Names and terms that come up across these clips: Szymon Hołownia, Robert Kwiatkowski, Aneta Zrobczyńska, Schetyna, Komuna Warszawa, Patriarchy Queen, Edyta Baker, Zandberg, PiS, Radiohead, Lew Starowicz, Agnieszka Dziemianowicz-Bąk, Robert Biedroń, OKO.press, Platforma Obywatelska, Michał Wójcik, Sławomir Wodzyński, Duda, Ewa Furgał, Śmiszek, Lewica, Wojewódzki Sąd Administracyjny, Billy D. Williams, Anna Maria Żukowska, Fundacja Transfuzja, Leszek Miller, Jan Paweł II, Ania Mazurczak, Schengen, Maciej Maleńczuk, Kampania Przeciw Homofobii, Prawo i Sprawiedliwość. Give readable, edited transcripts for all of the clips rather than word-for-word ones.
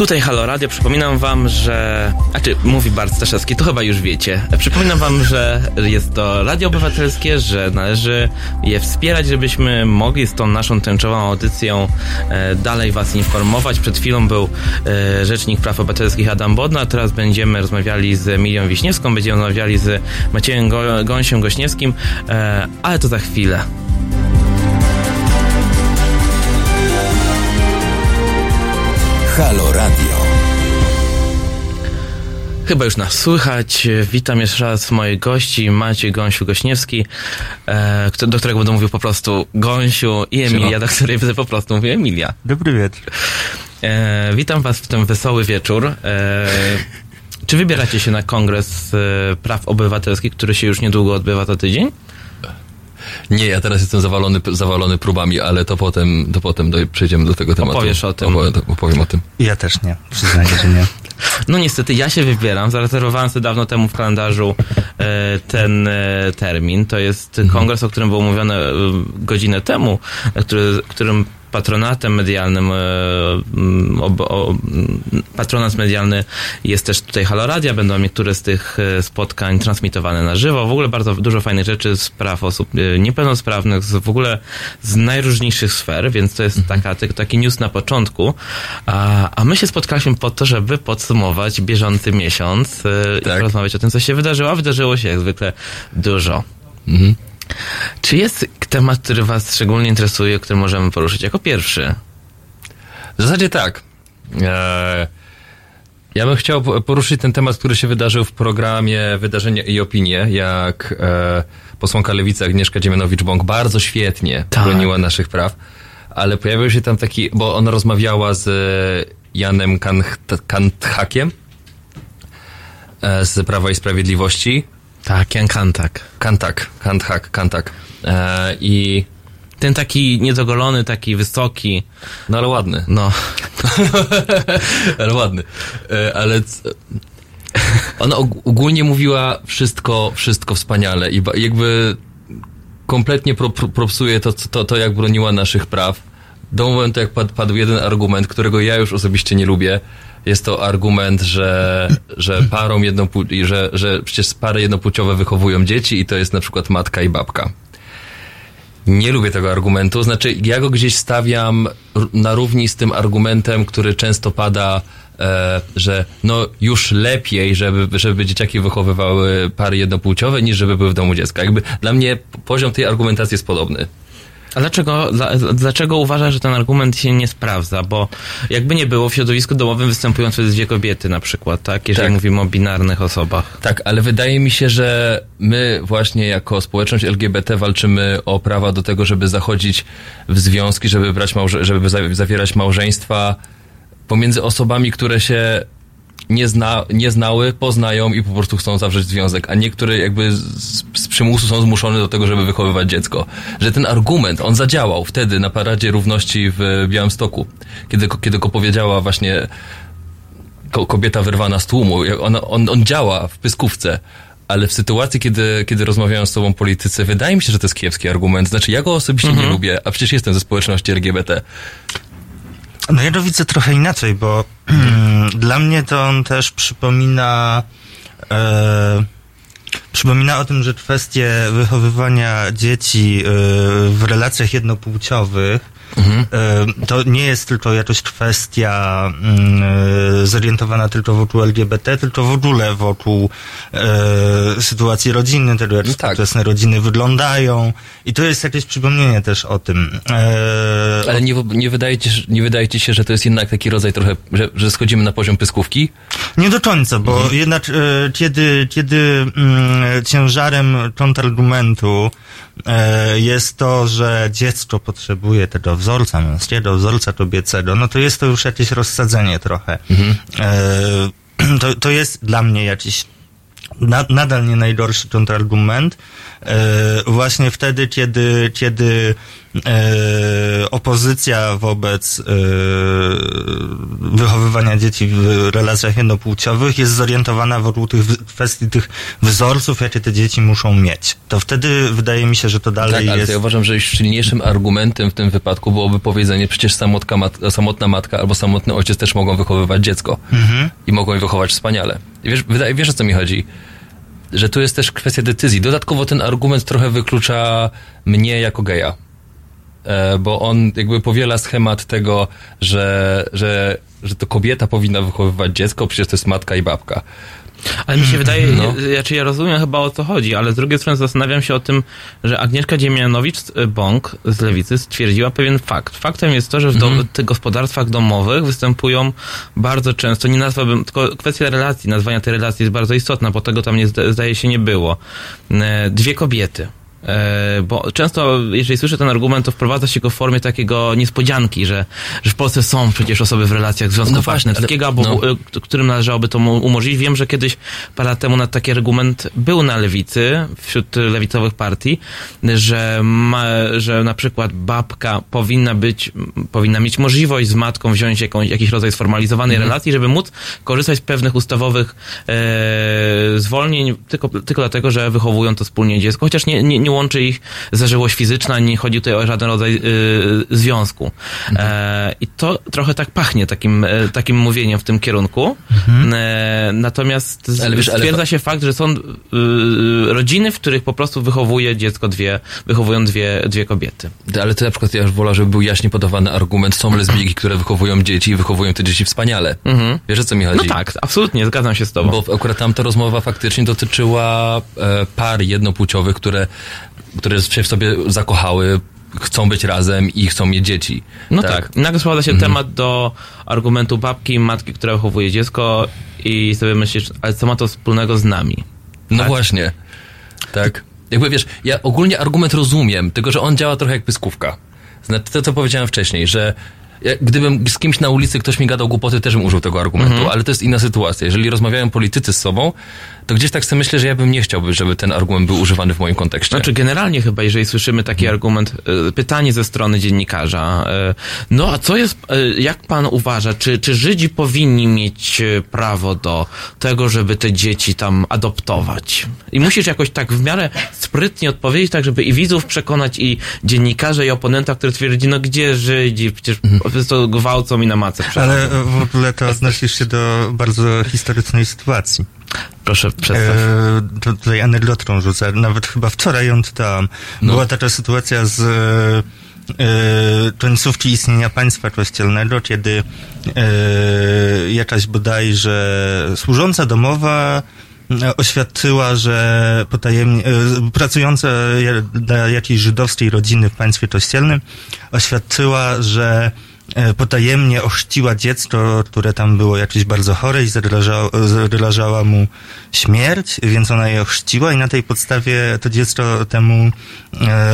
Tutaj Halo Radio, przypominam wam, że... mówi Bart Staszewski, to chyba już wiecie. Przypominam wam, że jest to radio obywatelskie, że należy je wspierać, żebyśmy mogli z tą naszą tęczową audycją dalej was informować. Przed chwilą był Rzecznik Praw Obywatelskich Adam Bodnar, teraz będziemy rozmawiali z Emilią Wiśniewską, będziemy rozmawiali z Maciejem Gąsiem Gośniewskim, ale to za chwilę. Halo Radio. Chyba już nas słychać. Witam jeszcze raz moich gości, Maciej Gąsiu Gośniewski, do którego będę mówił po prostu Gąsiu, i Emilia, do której będę po prostu mówił Emilia. Dobry wieczór. Witam was w ten wesoły wieczór. Czy wybieracie się na Kongres Praw Obywatelskich, który się już niedługo odbywa za tydzień? Nie, ja teraz jestem zawalony próbami, ale to potem przejdziemy do tego tematu. Opowiesz o tym. Opowiem o tym. Ja też nie, przyznaję, że nie. No niestety, ja się wybieram. Zarezerwowałem sobie dawno temu w kalendarzu ten termin. To jest kongres, o którym było mówione godzinę temu, którym patronatem medialnym, patronat medialny jest też tutaj Halo Radia, będą niektóre z tych spotkań transmitowane na żywo, w ogóle bardzo dużo fajnych rzeczy z praw osób niepełnosprawnych, w ogóle z najróżniejszych sfer, więc to jest taki news na początku, a my się spotkaliśmy po to, żeby podsumować bieżący miesiąc i porozmawiać o tym, co się wydarzyło, a wydarzyło się jak zwykle dużo. Mhm. Czy jest temat, który was szczególnie interesuje, który możemy poruszyć jako pierwszy? W zasadzie tak. Ja bym chciał poruszyć ten temat, który się wydarzył w programie Wydarzenia i Opinie, jak posłanka Lewicy Agnieszka Dziemianowicz-Bąk bardzo świetnie broniła naszych praw, ale pojawił się tam taki, bo ona rozmawiała z Janem Kanthakiem z Prawa i Sprawiedliwości. Tak, Jan Kanthak. Kanthak. I ten taki niedogolony, taki wysoki. No ale ładny. No. Ale ładny. Ale ona ogólnie mówiła wszystko wspaniale i jakby kompletnie propsuje to, jak broniła naszych praw. Do momentu, jak padł jeden argument, którego ja już osobiście nie lubię. Jest to argument, że parom że przecież pary jednopłciowe wychowują dzieci i to jest na przykład matka i babka. Nie lubię tego argumentu, znaczy ja go gdzieś stawiam na równi z tym argumentem, który często pada, że no już lepiej, żeby dzieciaki wychowywały pary jednopłciowe, niż żeby były w domu dziecka. Jakby dla mnie poziom tej argumentacji jest podobny. A dlaczego uważasz, że ten argument się nie sprawdza? Bo jakby nie było, w środowisku domowym występują wtedy dwie kobiety na przykład, tak? Jeżeli mówimy o binarnych osobach. Tak, ale wydaje mi się, że my właśnie jako społeczność LGBT walczymy o prawa do tego, żeby zachodzić w związki, żeby żeby zawierać małżeństwa pomiędzy osobami, które się nie znały, poznają i po prostu chcą zawrzeć związek, a niektóre jakby z przymusu są zmuszone do tego, żeby wychowywać dziecko. Że ten argument, on zadziałał wtedy na Paradzie Równości w Białymstoku, kiedy go powiedziała właśnie kobieta wyrwana z tłumu. On działa w pyskówce, ale w sytuacji, kiedy rozmawiają z sobą politycy, wydaje mi się, że to jest kiepski argument. Znaczy, ja go osobiście nie lubię, a przecież jestem ze społeczności LGBT. No ja to widzę trochę inaczej, bo dla mnie to on też przypomina o tym, że kwestie wychowywania dzieci w relacjach jednopłciowych to nie jest tylko jakaś kwestia zorientowana tylko wokół LGBT, tylko w ogóle wokół sytuacji rodziny, tego jak współczesne rodziny wyglądają i to jest jakieś przypomnienie też o tym. Ale nie wydaje ci się, że to jest jednak taki rodzaj trochę, że schodzimy na poziom pyskówki? Nie do końca, bo jednak kiedy ciężarem kontrargumentu jest to, że dziecko potrzebuje tego wzorca męskiego, wzorca kobiecego, no to jest to już jakieś rozsadzenie trochę. To jest dla mnie jakiś nadal nie najgorszy kontrargument, właśnie wtedy, kiedy opozycja wobec wychowywania dzieci w relacjach jednopłciowych jest zorientowana wokół tych kwestii, tych wzorców, jakie te dzieci muszą mieć. To wtedy wydaje mi się, że to dalej jest... Ja uważam, że silniejszym argumentem w tym wypadku byłoby powiedzenie, przecież samotna matka albo samotny ojciec też mogą wychowywać dziecko. Mhm. I mogą je wychować wspaniale. Wiesz, o co mi chodzi? Że tu jest też kwestia decyzji. Dodatkowo ten argument trochę wyklucza mnie jako geja. Bo on jakby powiela schemat tego, że to kobieta powinna wychowywać dziecko, przecież to jest matka i babka. Ale mi się wydaje, ja rozumiem chyba o co chodzi, ale z drugiej strony zastanawiam się o tym, że Agnieszka Dziemianowicz-Bąk z Lewicy stwierdziła pewien fakt. Faktem jest to, że w tych gospodarstwach domowych występują bardzo często, nie nazwałbym, tylko kwestia relacji, nazwania tej relacji jest bardzo istotna, bo tego tam zdaje się nie było. Dwie kobiety. Bo często, jeżeli słyszę ten argument, to wprowadza się go w formie takiego niespodzianki, że w Polsce są przecież osoby w relacjach związkowo-partnerskich, którym należałoby to umożliwić. Wiem, że kiedyś parę lat temu taki argument był na lewicy, wśród lewicowych partii, że na przykład babka powinna mieć możliwość z matką wziąć jakiś rodzaj sformalizowanej relacji, żeby móc korzystać z pewnych ustawowych zwolnień, tylko dlatego, że wychowują to wspólnie dziecko, chociaż nie łączy ich zażyłość fizyczna, nie chodzi tutaj o żaden rodzaj związku. I to trochę tak pachnie takim mówieniem w tym kierunku. Natomiast stwierdza się fakt, że są rodziny, w których po prostu wychowują dwie kobiety. Ale to na przykład ja już wolę, żeby był jaśnie podawany argument, są lesbijki, które wychowują dzieci i wychowują te dzieci wspaniale. Wiesz, o co mi chodzi? No tak, absolutnie, zgadzam się z tobą. Bo akurat tamta rozmowa faktycznie dotyczyła par jednopłciowych, które się w sobie zakochały, chcą być razem i chcą mieć dzieci. No tak. Nagle sprowadza się temat do argumentu babki, matki, która wychowuje dziecko i sobie myślisz, ale co ma to wspólnego z nami? No tak? Właśnie. Tak. Jakby wiesz, ja ogólnie argument rozumiem, tylko że on działa trochę jak pyskówka. Znaczy to, co powiedziałem wcześniej, że gdybym z kimś na ulicy ktoś mi gadał głupoty, też bym użył tego argumentu, ale to jest inna sytuacja. Jeżeli rozmawiają politycy z sobą, to gdzieś tak sobie myślę, że ja bym nie chciał, żeby ten argument był używany w moim kontekście. Znaczy generalnie chyba, jeżeli słyszymy taki argument, pytanie ze strony dziennikarza, no a co jest, jak pan uważa, czy Żydzi powinni mieć prawo do tego, żeby te dzieci tam adoptować? I musisz jakoś tak w miarę sprytnie odpowiedzieć, tak żeby i widzów przekonać, i dziennikarza, i oponenta, który twierdzi, no gdzie Żydzi, przecież to gwałcą i na macę. Ale w ogóle to odnosisz się do bardzo historycznej sytuacji. Proszę, przedstaw. Tutaj anegdotką rzucę. Nawet chyba wczoraj ją czytałam. No. Była taka sytuacja z końcówki istnienia państwa kościelnego, kiedy jakaś bodajże służąca domowa oświadczyła, że potajemnie, pracująca dla jakiejś żydowskiej rodziny w państwie kościelnym oświadczyła, że potajemnie ochrzciła dziecko, które tam było jakieś bardzo chore i zagrażała mu śmierć, więc ona je ochrzciła i na tej podstawie to dziecko temu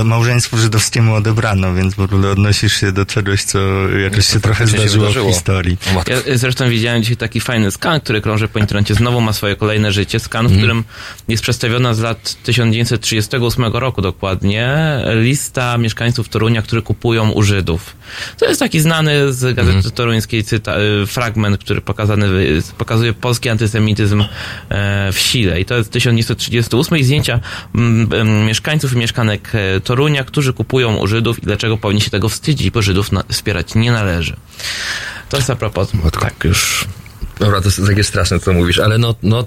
małżeństwu żydowskiemu odebrano, więc w ogóle odnosisz się do czegoś, co jakoś się trochę zdarzyło w historii. Ja zresztą widziałem dzisiaj taki fajny skan, który krąży po internecie, znowu ma swoje kolejne życie. Skan, w którym jest przedstawiona z lat 1938 roku dokładnie lista mieszkańców Torunia, którzy kupują u Żydów. To jest taki znany z gazety toruńskiej fragment, który pokazuje polski antysemityzm w sile. I to jest 1938 i zdjęcia mieszkańców i mieszkanek Torunia, którzy kupują u Żydów i dlaczego powinni się tego wstydzić, bo Żydów wspierać nie należy. To jest a propos. Tak już. Dobra, to jest takie straszne, co mówisz, ale no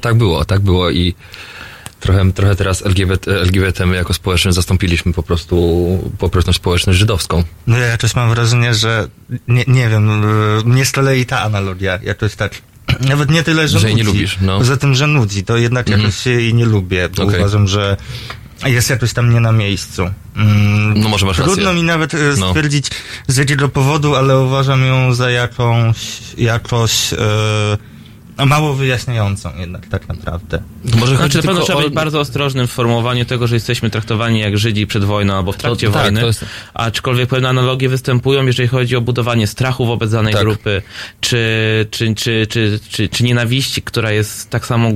tak było i trochę teraz LGBT my jako społeczność zastąpiliśmy po prostu poprawność społeczność żydowską. No ja jakoś mam wrażenie, że nie wiem, mnie z kolei ta analogia jakoś tak, nawet nie tyle, że nudzi, nie lubisz, no. Za tym, że nudzi, to jednak jakoś się jej nie lubię, bo uważam, że jest jakoś tam nie na miejscu. No może masz rację. Trudno mi nawet stwierdzić z jakiego powodu, ale uważam ją za jakąś mało wyjaśniającą jednak tak naprawdę. Może znaczy, na pewno trzeba być bardzo ostrożnym w formułowaniu tego, że jesteśmy traktowani jak Żydzi przed wojną albo w trakcie wojny, aczkolwiek pewne analogie występują, jeżeli chodzi o budowanie strachu wobec danej grupy, czy nienawiści, która jest tak samo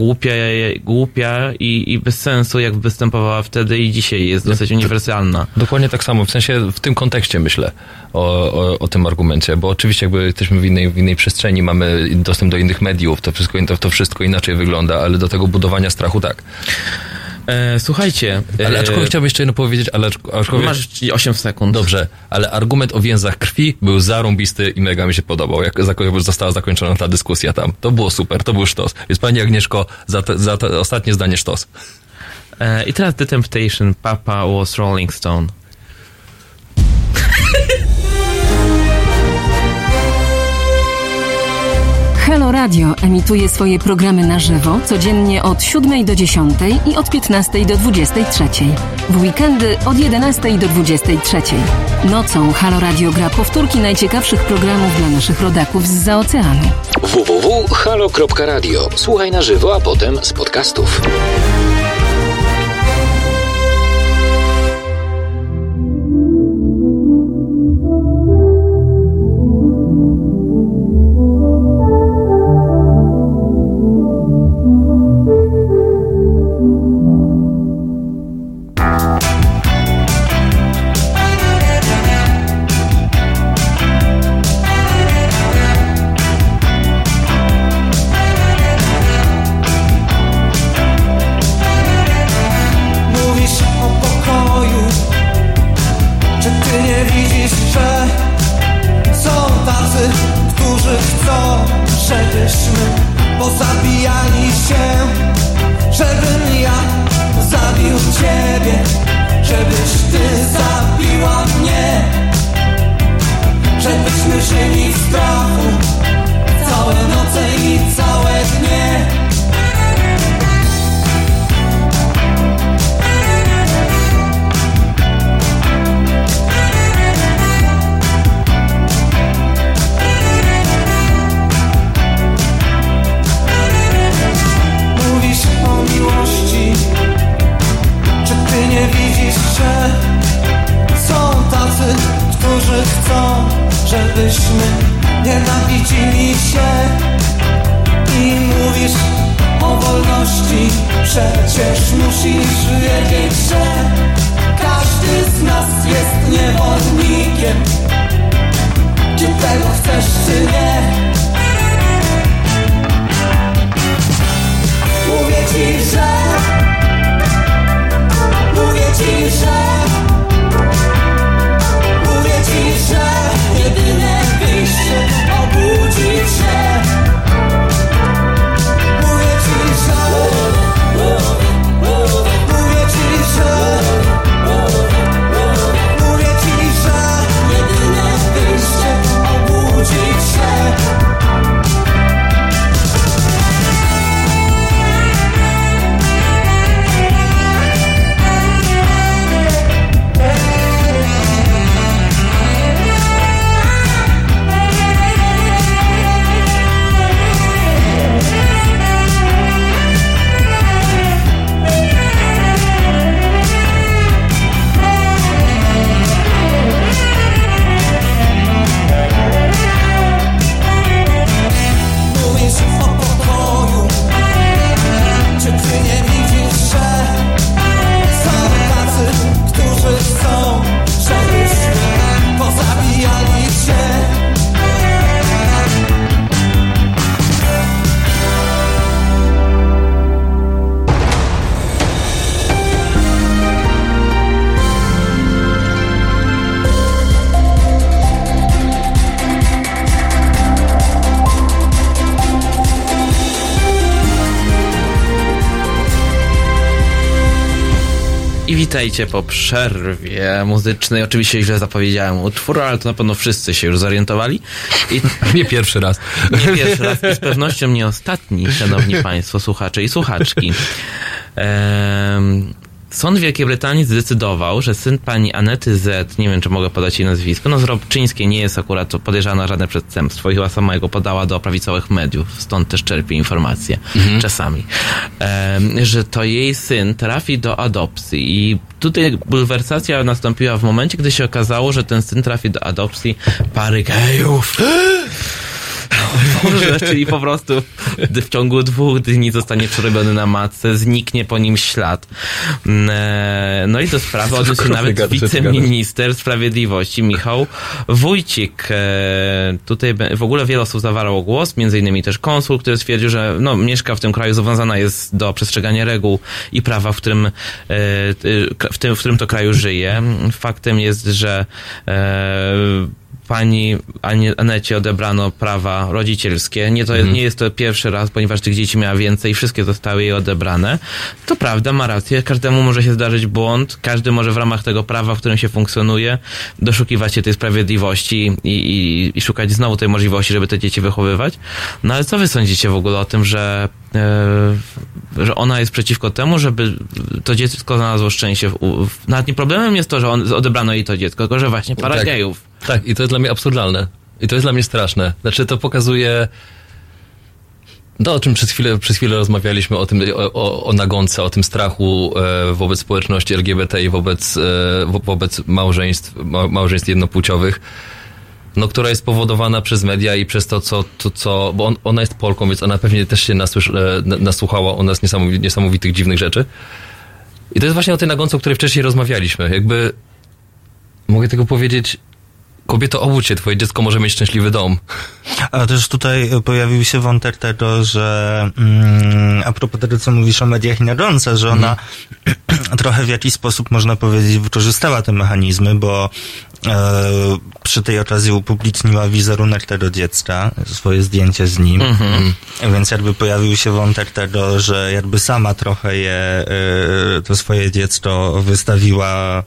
głupia i bez sensu, jak występowała wtedy i dzisiaj jest dosyć uniwersalna. Dokładnie tak samo, w sensie w tym kontekście myślę o tym argumencie, bo oczywiście jakby jesteśmy w innej przestrzeni, mamy dostęp do innych mediów, to wszystko inaczej wygląda, ale do tego budowania strachu tak. Słuchajcie... Ale aczkolwiek chciałbym jeszcze jedno powiedzieć, ale aczkolwiek... Masz 8 sekund. Dobrze, ale argument o więzach krwi był zarąbisty i mega mi się podobał, jak została zakończona ta dyskusja tam. To było super, to był sztos. Więc pani Agnieszko, za ostatnie zdanie sztos. I teraz The Temptation, Papa was Rolling Stone. Halo Radio emituje swoje programy na żywo codziennie od 7 do 10 i od 15 do 23. W weekendy od 11 do 23. Nocą Halo Radio gra powtórki najciekawszych programów dla naszych rodaków zza oceanu. www.halo.radio. Słuchaj na żywo, a potem z podcastów. Witajcie po przerwie muzycznej. Oczywiście źle zapowiedziałem utwór, ale to na pewno wszyscy się już zorientowali. Nie pierwszy raz. Nie pierwszy raz i z pewnością nie ostatni, szanowni państwo, słuchacze i słuchaczki. Sąd Wielkiej Brytanii zdecydował, że syn pani Anety Z, nie wiem czy mogę podać jej nazwisko, no Zrobczyńskiej, nie jest akurat podejrzana żadne przestępstwo i chyba sama go podała do prawicowych mediów, stąd też czerpie informacje czasami, że to jej syn trafi do adopcji i tutaj bulwersacja nastąpiła w momencie, gdy się okazało, że ten syn trafi do adopcji pary gejów. Czyli po prostu, gdy w ciągu 2 dni zostanie przerobiony na matce, zniknie po nim ślad. No i do sprawy odniósł się nawet wiceminister sprawiedliwości Michał Wójcik. Tutaj w ogóle wiele osób zawarło głos, między innymi też konsul, który stwierdził, że no, mieszka w tym kraju, zobowiązana jest do przestrzegania reguł i prawa, w którym to kraju żyje. Faktem jest, że pani Anecie odebrano prawa rodzicielskie. Nie jest to pierwszy raz, ponieważ tych dzieci miała więcej i wszystkie zostały jej odebrane. To prawda, ma rację. Każdemu może się zdarzyć błąd. Każdy może w ramach tego prawa, w którym się funkcjonuje, doszukiwać się tej sprawiedliwości i szukać znowu tej możliwości, żeby te dzieci wychowywać. No ale co wy sądzicie w ogóle o tym, że ona jest przeciwko temu, żeby to dziecko znalazło szczęście? Nawet nie problemem jest to, że odebrano jej to dziecko, tylko że właśnie para gejów. Tak, i to jest dla mnie absurdalne. I to jest dla mnie straszne. Znaczy, to pokazuje to, o czym przez chwilę rozmawialiśmy, o tym, o nagonce, o tym strachu wobec społeczności LGBT i wobec małżeństw jednopłciowych, no, która jest powodowana przez media i przez to co bo ona jest Polką, więc ona pewnie też się nasłuchała o nas niesamowitych, dziwnych rzeczy. I to jest właśnie o tej nagonce, o której wcześniej rozmawialiśmy. Jakby, mogę tego powiedzieć, kobieto, obudź się, twoje dziecko może mieć szczęśliwy dom. A też tutaj pojawił się wątek tego, że a propos tego, co mówisz o mediach i nagonce, że ona trochę w jakiś sposób, można powiedzieć, wykorzystała te mechanizmy, bo przy tej okazji upubliczniła wizerunek tego dziecka, swoje zdjęcie z nim, więc jakby pojawił się wątek tego, że jakby sama trochę to swoje dziecko wystawiła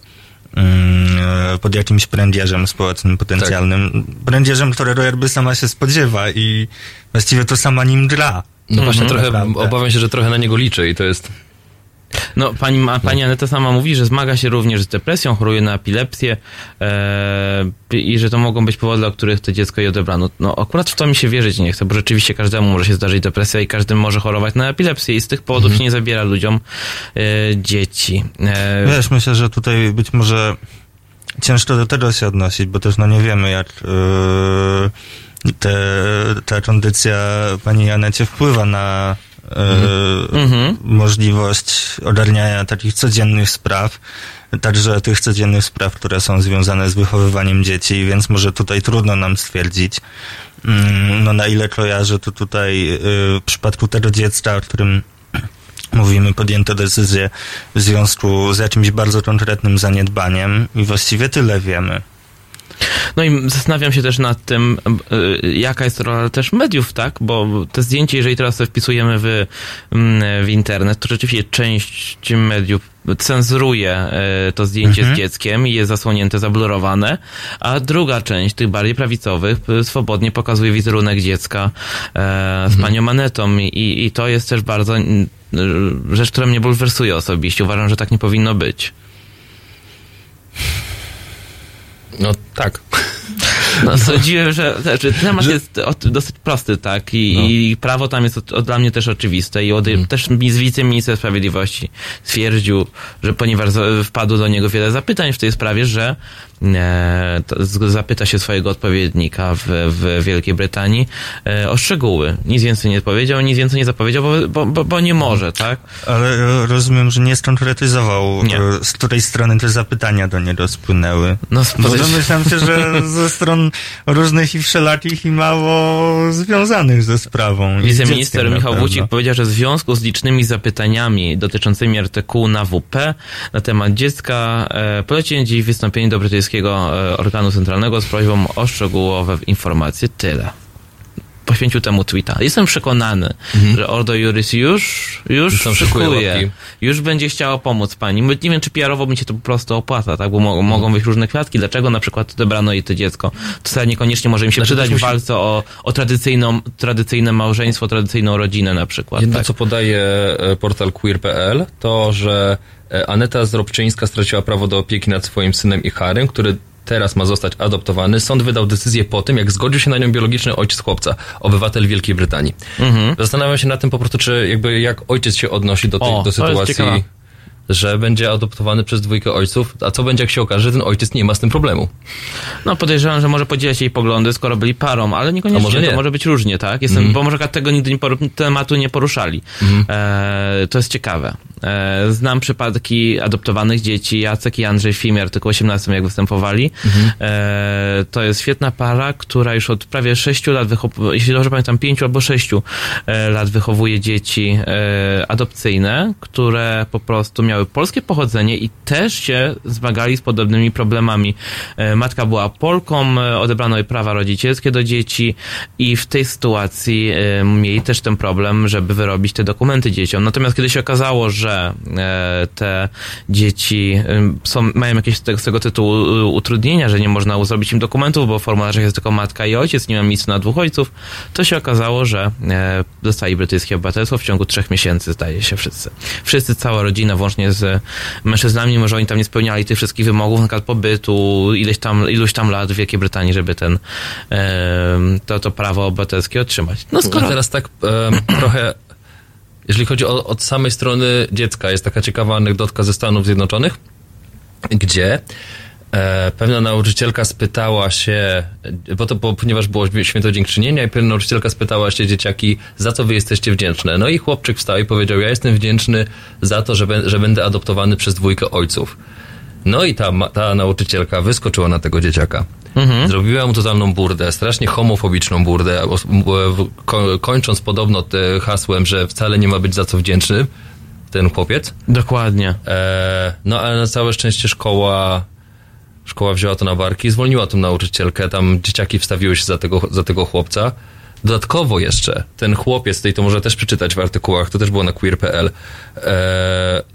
pod jakimś prędzierzem społecznym potencjalnym. Tak. Prędzierzem, którego jakby sama się spodziewa i właściwie to sama nim gra. No właśnie trochę, naprawdę. Obawiam się, że trochę na niego liczy i to jest... No, pani Aneta sama mówi, że zmaga się również z depresją, choruje na epilepsję i że to mogą być powody, dla których to dziecko jej odebrano. No, akurat w to mi się wierzyć nie chce, bo rzeczywiście każdemu może się zdarzyć depresja i każdy może chorować na epilepsję i z tych powodów się nie zabiera ludziom dzieci. Wiesz, myślę, że tutaj być może ciężko do tego się odnosić, bo też no nie wiemy, jak... ta kondycja pani Anecie wpływa na możliwość ogarniania takich codziennych spraw, także tych codziennych spraw, które są związane z wychowywaniem dzieci, więc może tutaj trudno nam stwierdzić. No na ile kojarzę, to tutaj w przypadku tego dziecka, o którym mówimy, podjęto decyzję w związku z jakimś bardzo konkretnym zaniedbaniem i właściwie tyle wiemy. No i zastanawiam się też nad tym, jaka jest rola też mediów, tak? Bo te zdjęcia, jeżeli teraz to wpisujemy w internet, to rzeczywiście część mediów cenzuruje to zdjęcie z dzieckiem i jest zasłonięte, zablurowane, a druga część tych bardziej prawicowych swobodnie pokazuje wizerunek dziecka z panią Anetą i to jest też bardzo rzecz, która mnie bulwersuje osobiście. Uważam, że tak nie powinno być. No tak. No, sądziłem, że temat jest dosyć prosty, tak? I prawo tam jest dla mnie też oczywiste. I też wiceminister sprawiedliwości twierdził, że ponieważ wpadło do niego wiele zapytań w tej sprawie, że zapyta się swojego odpowiednika w Wielkiej Brytanii o szczegóły. Nic więcej nie powiedział, nic więcej nie zapowiedział, bo nie może, tak? Ale rozumiem, że nie skonkretyzował, z której strony te zapytania do niego spłynęły. No, domyślam się, że ze stron różnych i wszelakich i mało związanych ze sprawą. Wiceminister Michał Wójcik powiedział, że w związku z licznymi zapytaniami dotyczącymi artykułu na WP na temat dziecka polecił dziś wystąpienie do brytyjskiego organu centralnego z prośbą o szczegółowe informacje. Tyle. poświęcił temu tweeta. Jestem przekonany, że Ordo Juris już szykuje. Już będzie chciała pomóc pani. Nie wiem, czy PR-owo będzie to po prostu opłata, tak? Bo mogą wyjść różne kwiatki. Dlaczego na przykład odebrano jej to dziecko? To wcale niekoniecznie może im się przydać w walce o tradycyjne małżeństwo, tradycyjną rodzinę na przykład. Jedno, tak, co podaje portal queer.pl, to, że Aneta Zrobczyńska straciła prawo do opieki nad swoim synem i Harem, który teraz ma zostać adoptowany. Sąd wydał decyzję po tym, jak zgodził się na nią biologiczny ojciec chłopca, obywatel Wielkiej Brytanii. Zastanawiam się nad tym po prostu, czy jakby jak ojciec się odnosi do sytuacji, że będzie adoptowany przez dwójkę ojców, a co będzie, jak się okaże, że ten ojciec nie ma z tym problemu? No podejrzewam, że może podzielać jej poglądy, skoro byli parą, ale niekoniecznie, może nie. To może być różnie, tak? Bo może tego nigdy tematu nie poruszali. To jest ciekawe. Znam przypadki adoptowanych dzieci, Jacek i Andrzej Fimi, artykuł 18, jak występowali. To jest świetna para, która już od prawie 6 lat, jeśli dobrze pamiętam, 5 albo 6 lat wychowuje dzieci adopcyjne, które po prostu miały polskie pochodzenie i też się zmagali z podobnymi problemami. Matka była Polką, odebrano jej prawa rodzicielskie do dzieci i w tej sytuacji mieli też ten problem, żeby wyrobić te dokumenty dzieciom. Natomiast kiedy się okazało, że te dzieci mają jakieś z tego tytułu utrudnienia, że nie można zrobić im dokumentów, bo w formularzach jest tylko matka i ojciec, nie ma miejsca na dwóch ojców, to się okazało, że dostali brytyjskie obywatelstwo w ciągu 3 miesięcy, zdaje się, wszyscy. Wszyscy, cała rodzina, włącznie z mężczyznami, może oni tam nie spełniali tych wszystkich wymogów, na przykład pobytu, iluś tam lat w Wielkiej Brytanii, żeby to prawo obywatelskie otrzymać. No skoro... A teraz tak trochę... Jeżeli chodzi od samej strony dziecka, jest taka ciekawa anegdotka ze Stanów Zjednoczonych, gdzie pewna nauczycielka spytała się, ponieważ było święto dziękczynienia, i pewna nauczycielka spytała się dzieciaki, za co wy jesteście wdzięczne. No i chłopczyk wstał i powiedział, ja jestem wdzięczny za to, że będę adoptowany przez 2 ojców. No i ta nauczycielka wyskoczyła na tego dzieciaka. Zrobiła mu totalną burdę, strasznie homofobiczną burdę, kończąc podobno hasłem, że wcale nie ma być za co wdzięczny ten chłopiec. Dokładnie. No ale na całe szczęście szkoła wzięła to na barki i zwolniła tą nauczycielkę. Tam dzieciaki wstawiły się za tego chłopca. Dodatkowo jeszcze ten chłopiec, tutaj to można też przeczytać w artykułach, to też było na queer.pl,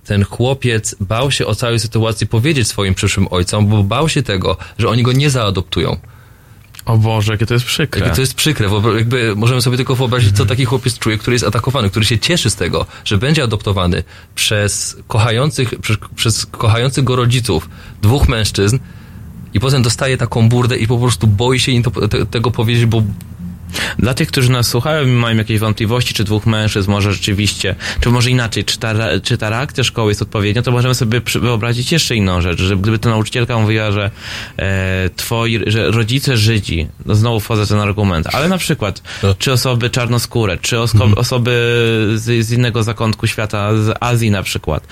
ten chłopiec bał się o całej sytuacji powiedzieć swoim przyszłym ojcom, bo bał się tego, że oni go nie zaadoptują. O Boże, jakie to jest przykre. Jakie to jest przykre, bo jakby możemy sobie tylko wyobrazić, co taki chłopiec czuje, który jest atakowany, który się cieszy z tego, że będzie adoptowany przez kochających go rodziców 2 mężczyzn i potem dostaje taką burdę i po prostu boi się im tego powiedzieć, bo dla tych, którzy nas słuchają i mają jakieś wątpliwości, czy 2 mężczyzn może rzeczywiście, czy może inaczej, czy ta reakcja szkoły jest odpowiednia, to możemy sobie wyobrazić jeszcze inną rzecz, że gdyby ta nauczycielka mówiła, że że rodzice Żydzi, no znowu wchodzę w ten argument, ale na przykład, czy osoby czarnoskóre, czy osoby z innego zakątku świata, z Azji na przykład,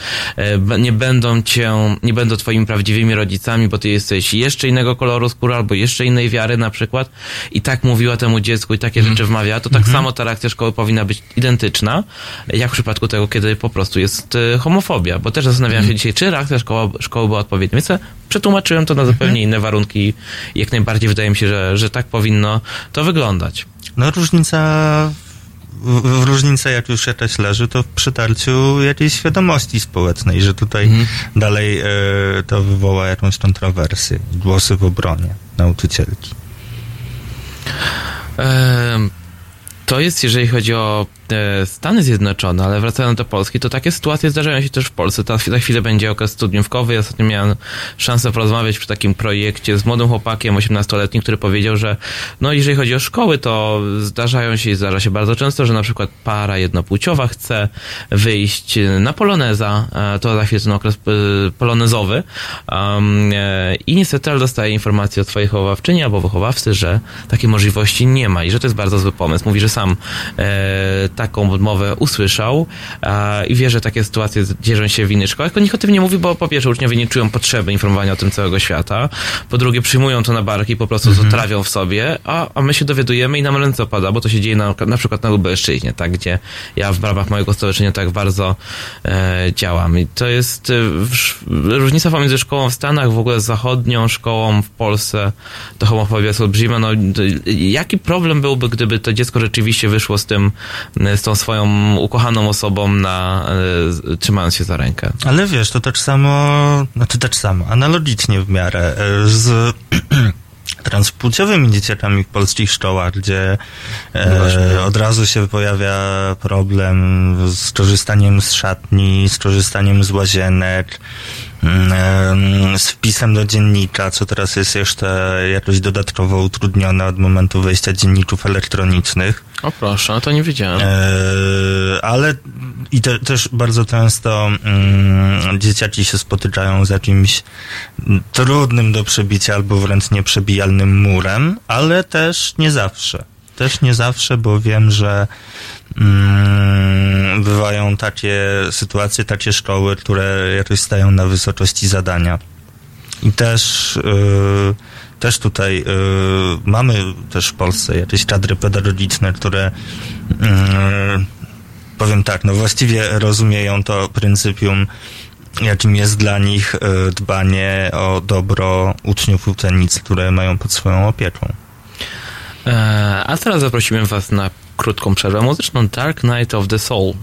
nie będą twoimi prawdziwymi rodzicami, bo ty jesteś jeszcze innego koloru skóry, albo jeszcze innej wiary na przykład, i tak mówiła temu dziecku i takie rzeczy wmawia, to tak samo ta reakcja szkoły powinna być identyczna, jak w przypadku tego, kiedy po prostu jest homofobia, bo też zastanawiam się dzisiaj, czy reakcja szkoły była odpowiednia, więc przetłumaczyłem to na zupełnie inne warunki i jak najbardziej wydaje mi się, że tak powinno to wyglądać. No różnica jak już jakaś leży, to w przytarciu jakiejś świadomości społecznej, że tutaj dalej to wywoła jakąś kontrowersję, głosy w obronie nauczycielki. To jest, jeżeli chodzi o Stany Zjednoczone, ale wracając do Polski, to takie sytuacje zdarzają się też w Polsce. Za chwilę będzie okres studniówkowy. Ja ostatnio miałem szansę porozmawiać przy takim projekcie z młodym chłopakiem, 18-letnim, który powiedział, że no jeżeli chodzi o szkoły, to zdarza się bardzo często, że na przykład para jednopłciowa chce wyjść na poloneza, to za chwilę ten okres polonezowy, i niestety dostaje informację od swojej wychowawczyni albo wychowawcy, że takiej możliwości nie ma i że to jest bardzo zły pomysł. Mówi, że sam taką odmowę usłyszał i wie, że takie sytuacje dzierzą się w innych szkołach. O nich o tym nie mówi, bo po pierwsze uczniowie nie czują potrzeby informowania o tym całego świata, po drugie przyjmują to na barki i po prostu to trawią w sobie, a my się dowiadujemy i nam ręce opada, bo to się dzieje na przykład na Lubelszczyźnie, tak, gdzie ja w brawach mojego stowarzyszenia tak bardzo działam. I to jest różnica pomiędzy szkołą w Stanach, w ogóle zachodnią szkołą w Polsce, to homofobia jest olbrzymia. No, jaki problem byłby, gdyby to dziecko rzeczywiście wyszło z tą swoją ukochaną osobą trzymając się za rękę. Ale wiesz, to tak samo, analogicznie w miarę z transpłciowymi dzieciakami w polskich szkołach, gdzie od razu się pojawia problem z korzystaniem z szatni, z korzystaniem z łazienek, z wpisem do dziennika, co teraz jest jeszcze jakoś dodatkowo utrudnione od momentu wejścia dzienników elektronicznych. O proszę, to nie wiedziałem. Ale i też bardzo często dzieciaki się spotykają z jakimś trudnym do przebicia albo wręcz nieprzebijalnym murem, ale też nie zawsze. Bo wiem, że bywają takie sytuacje, takie szkoły, które jakoś stają na wysokości zadania. I też tutaj mamy też w Polsce jakieś kadry pedagogiczne, które powiem tak, no właściwie rozumieją to pryncypium, jakim jest dla nich dbanie o dobro uczniów i uczennic, które mają pod swoją opieką. A teraz zaprosimy was na krótką przerwę muzyczną Dark Night of the Soul.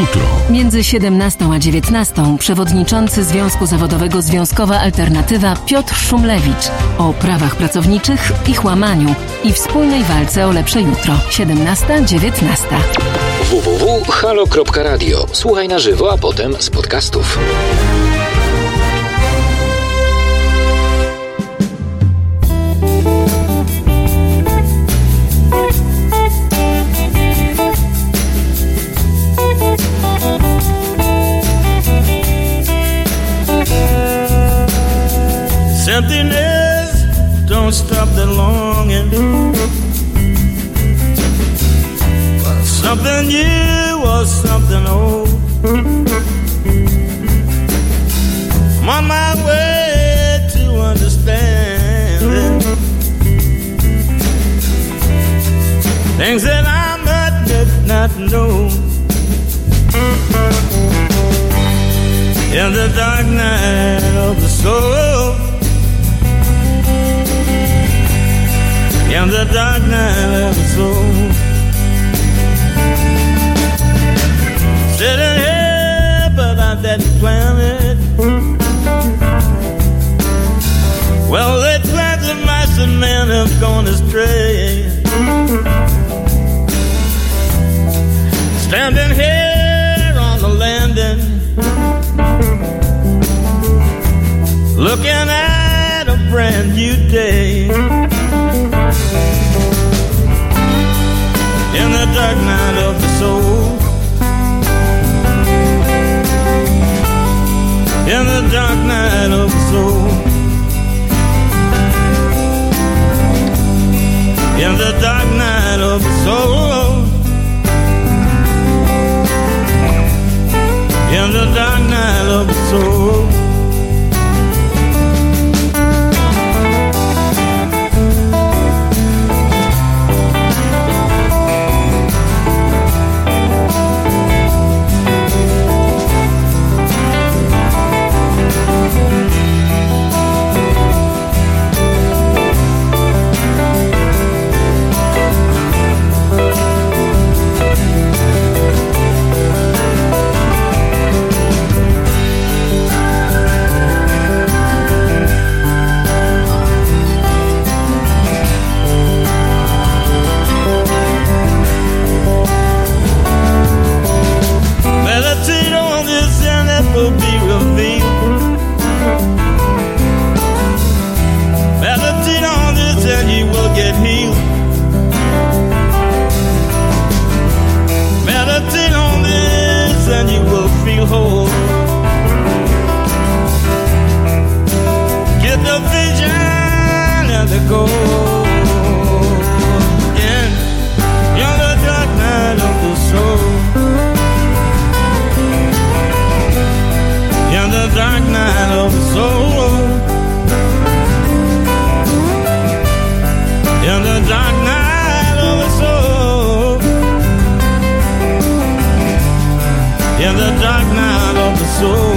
Jutro. Między 17 a 19 przewodniczący Związku Zawodowego Związkowa Alternatywa Piotr Szumlewicz o prawach pracowniczych, ich łamaniu i wspólnej walce o lepsze jutro. 17-19. www.halo.radio. Słuchaj na żywo, a potem z podcastów. Something else, don't stop the longing. Something new or something old. I'm on my way to understanding things that I might not know. In the dark night of the soul. In the dark night of the soul. Sitting here but I'm that planet. Well, they tried to match the men have gone astray. Standing here on the landing, looking at a brand new day. In the dark night of the soul. In the dark night of the soul. In the dark night of the soul. In the dark night of the soul. Go. in the dark night of the soul.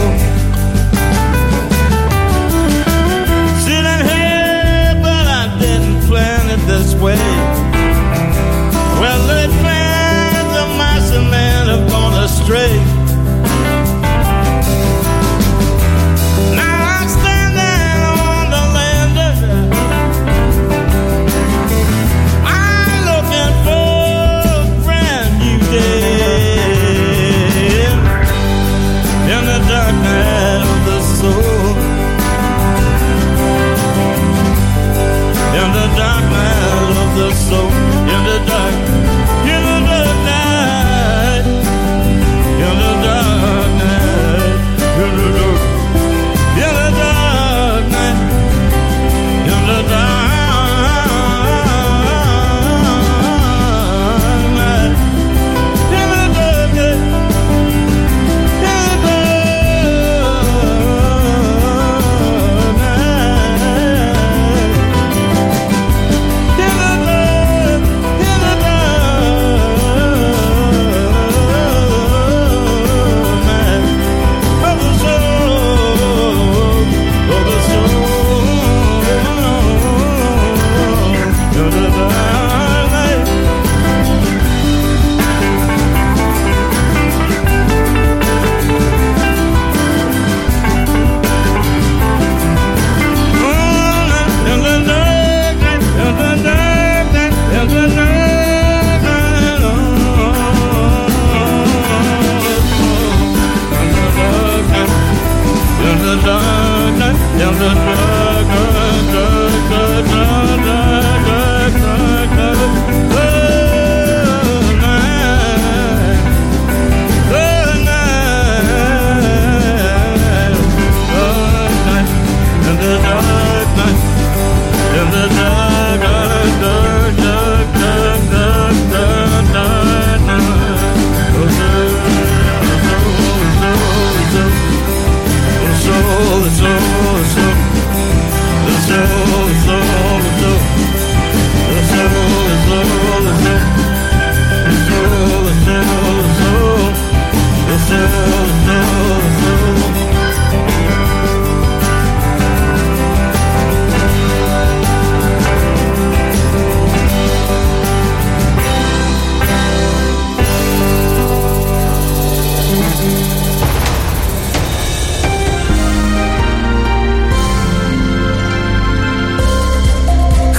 Sitting here, but I didn't plan it this way. Well, the plans of my cement have gone astray. Now I'm standing on the land of it. I'm looking for a brand new day in the dark night of the soul. In the dark night of the soul. In the dark night. In the dark night. In the dark night. In the dark night. In the dark night.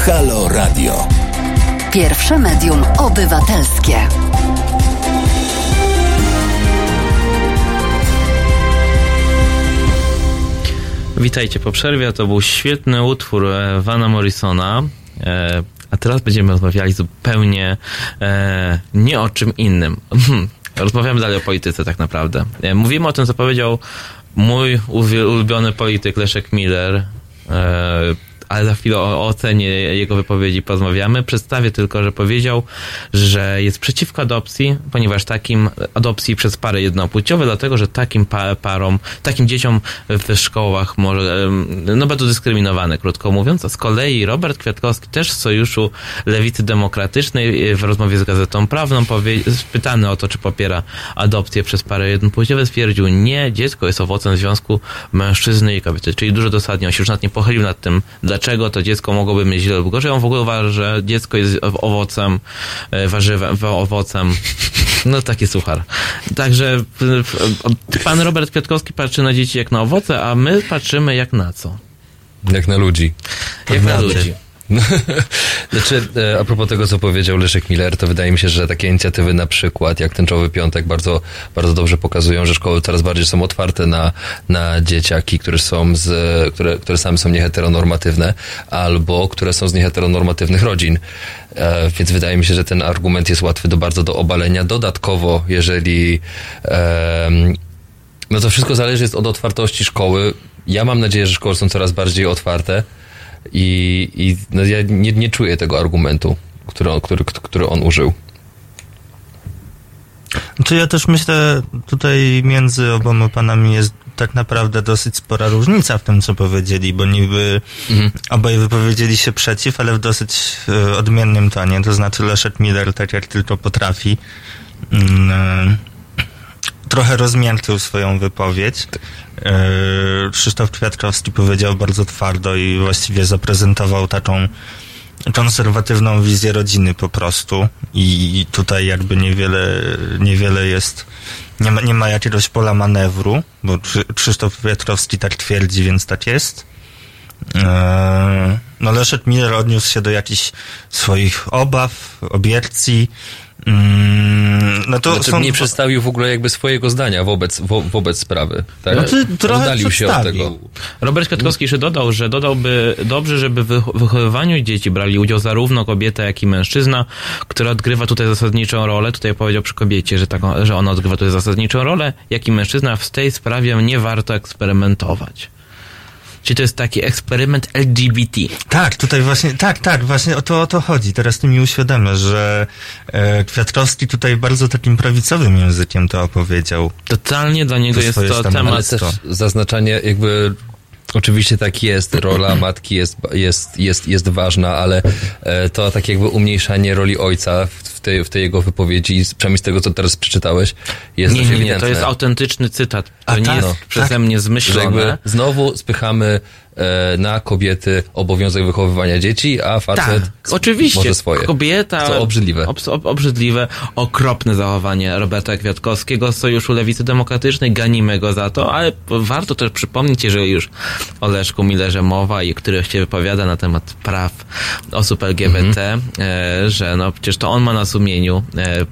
Halo Radio. Pierwsze medium obywatelskie. Witajcie po przerwie. To był świetny utwór Vana Morrisona. A teraz będziemy rozmawiali zupełnie nie o czym innym. Rozmawiamy dalej o polityce tak naprawdę. Mówimy o tym, co powiedział mój ulubiony polityk Leszek Miller. Ale za chwilę o ocenie jego wypowiedzi porozmawiamy. Przedstawię tylko, że powiedział, że jest przeciwko adopcji, ponieważ takim adopcji przez pary jednopłciowe, dlatego, że takim parom, takim dzieciom w szkołach może, no będą dyskryminowane, krótko mówiąc. A z kolei Robert Kwiatkowski też z Sojuszu Lewicy Demokratycznej w rozmowie z Gazetą Prawną pytany o to, czy popiera adopcję przez pary jednopłciowe, stwierdził, nie, dziecko jest owocem związku mężczyzny i kobiety, czyli dużo dosadnie. On się już nad nie pochylił, nad tym, dlaczego to dziecko mogłoby mieć źle lub gorzej. On w ogóle uważa, że dziecko jest owocem, warzywem, owocem. No taki suchar. Także pan Robert Kwiatkowski patrzy na dzieci jak na owoce, a my patrzymy jak na co? Jak na ludzi. Jak na ludzi. Znaczy, a propos tego, co powiedział Leszek Miller, to wydaje mi się, że takie inicjatywy na przykład jak Tęczowy Piątek bardzo, bardzo dobrze pokazują, że szkoły coraz bardziej są otwarte na dzieciaki, które same są nieheteronormatywne albo które są z nieheteronormatywnych rodzin. Więc wydaje mi się, że ten argument jest łatwy do obalenia. Dodatkowo, jeżeli no to wszystko zależy od otwartości szkoły. Ja mam nadzieję, że szkoły są coraz bardziej otwarte. I no ja nie czuję tego argumentu, który on użył. Znaczy ja też myślę, tutaj między oboma panami jest tak naprawdę dosyć spora różnica w tym, co powiedzieli, bo niby oboje wypowiedzieli się przeciw, ale w dosyć odmiennym tonie. To znaczy Leszek Miller, tak jak tylko potrafi, trochę rozmiękczył swoją wypowiedź. Krzysztof Kwiatkowski powiedział bardzo twardo i właściwie zaprezentował taką konserwatywną wizję rodziny po prostu i tutaj jakby niewiele jest, nie ma jakiegoś pola manewru, bo Krzysztof Kwiatkowski tak twierdzi, więc tak jest. No Leszek Miller odniósł się do jakichś swoich obaw, obiekcji. No to znaczy, nie przedstawił w ogóle jakby swojego zdania wobec sprawy. Tak? No oddalił się od tego. Robert Kwiatkowski jeszcze dodał, że dobrze, żeby w wychowywaniu dzieci brali udział zarówno kobieta, jak i mężczyzna, która odgrywa tutaj zasadniczą rolę. Tutaj powiedział przy kobiecie, że ona odgrywa tutaj zasadniczą rolę, jak i mężczyzna. W tej sprawie nie warto eksperymentować. Czyli to jest taki eksperyment LGBT. Tak, tutaj właśnie, właśnie o to chodzi. Teraz ty mi uświadamiasz, że Kwiatkowski tutaj bardzo takim prawicowym językiem to opowiedział. Totalnie dla niego jest to temat. Ale też zaznaczanie jakby, oczywiście tak jest, rola matki jest ważna, ale to tak jakby umniejszanie roli ojca w tej jego wypowiedzi, przynajmniej z tego, co teraz przeczytałeś, jest ewidentne. To jest autentyczny cytat, to nie jest przeze mnie zmyślone. Jakby znowu spychamy na kobiety obowiązek wychowywania dzieci, a facet może swoje. Kobieta, co obrzydliwe. Obrzydliwe, okropne zachowanie Roberta Kwiatkowskiego z Sojuszu Lewicy Demokratycznej, ganimy go za to, ale warto też przypomnieć, jeżeli już o Leszku Millerze mowa i który się wypowiada na temat praw osób LGBT, że no przecież to on ma na sumieniu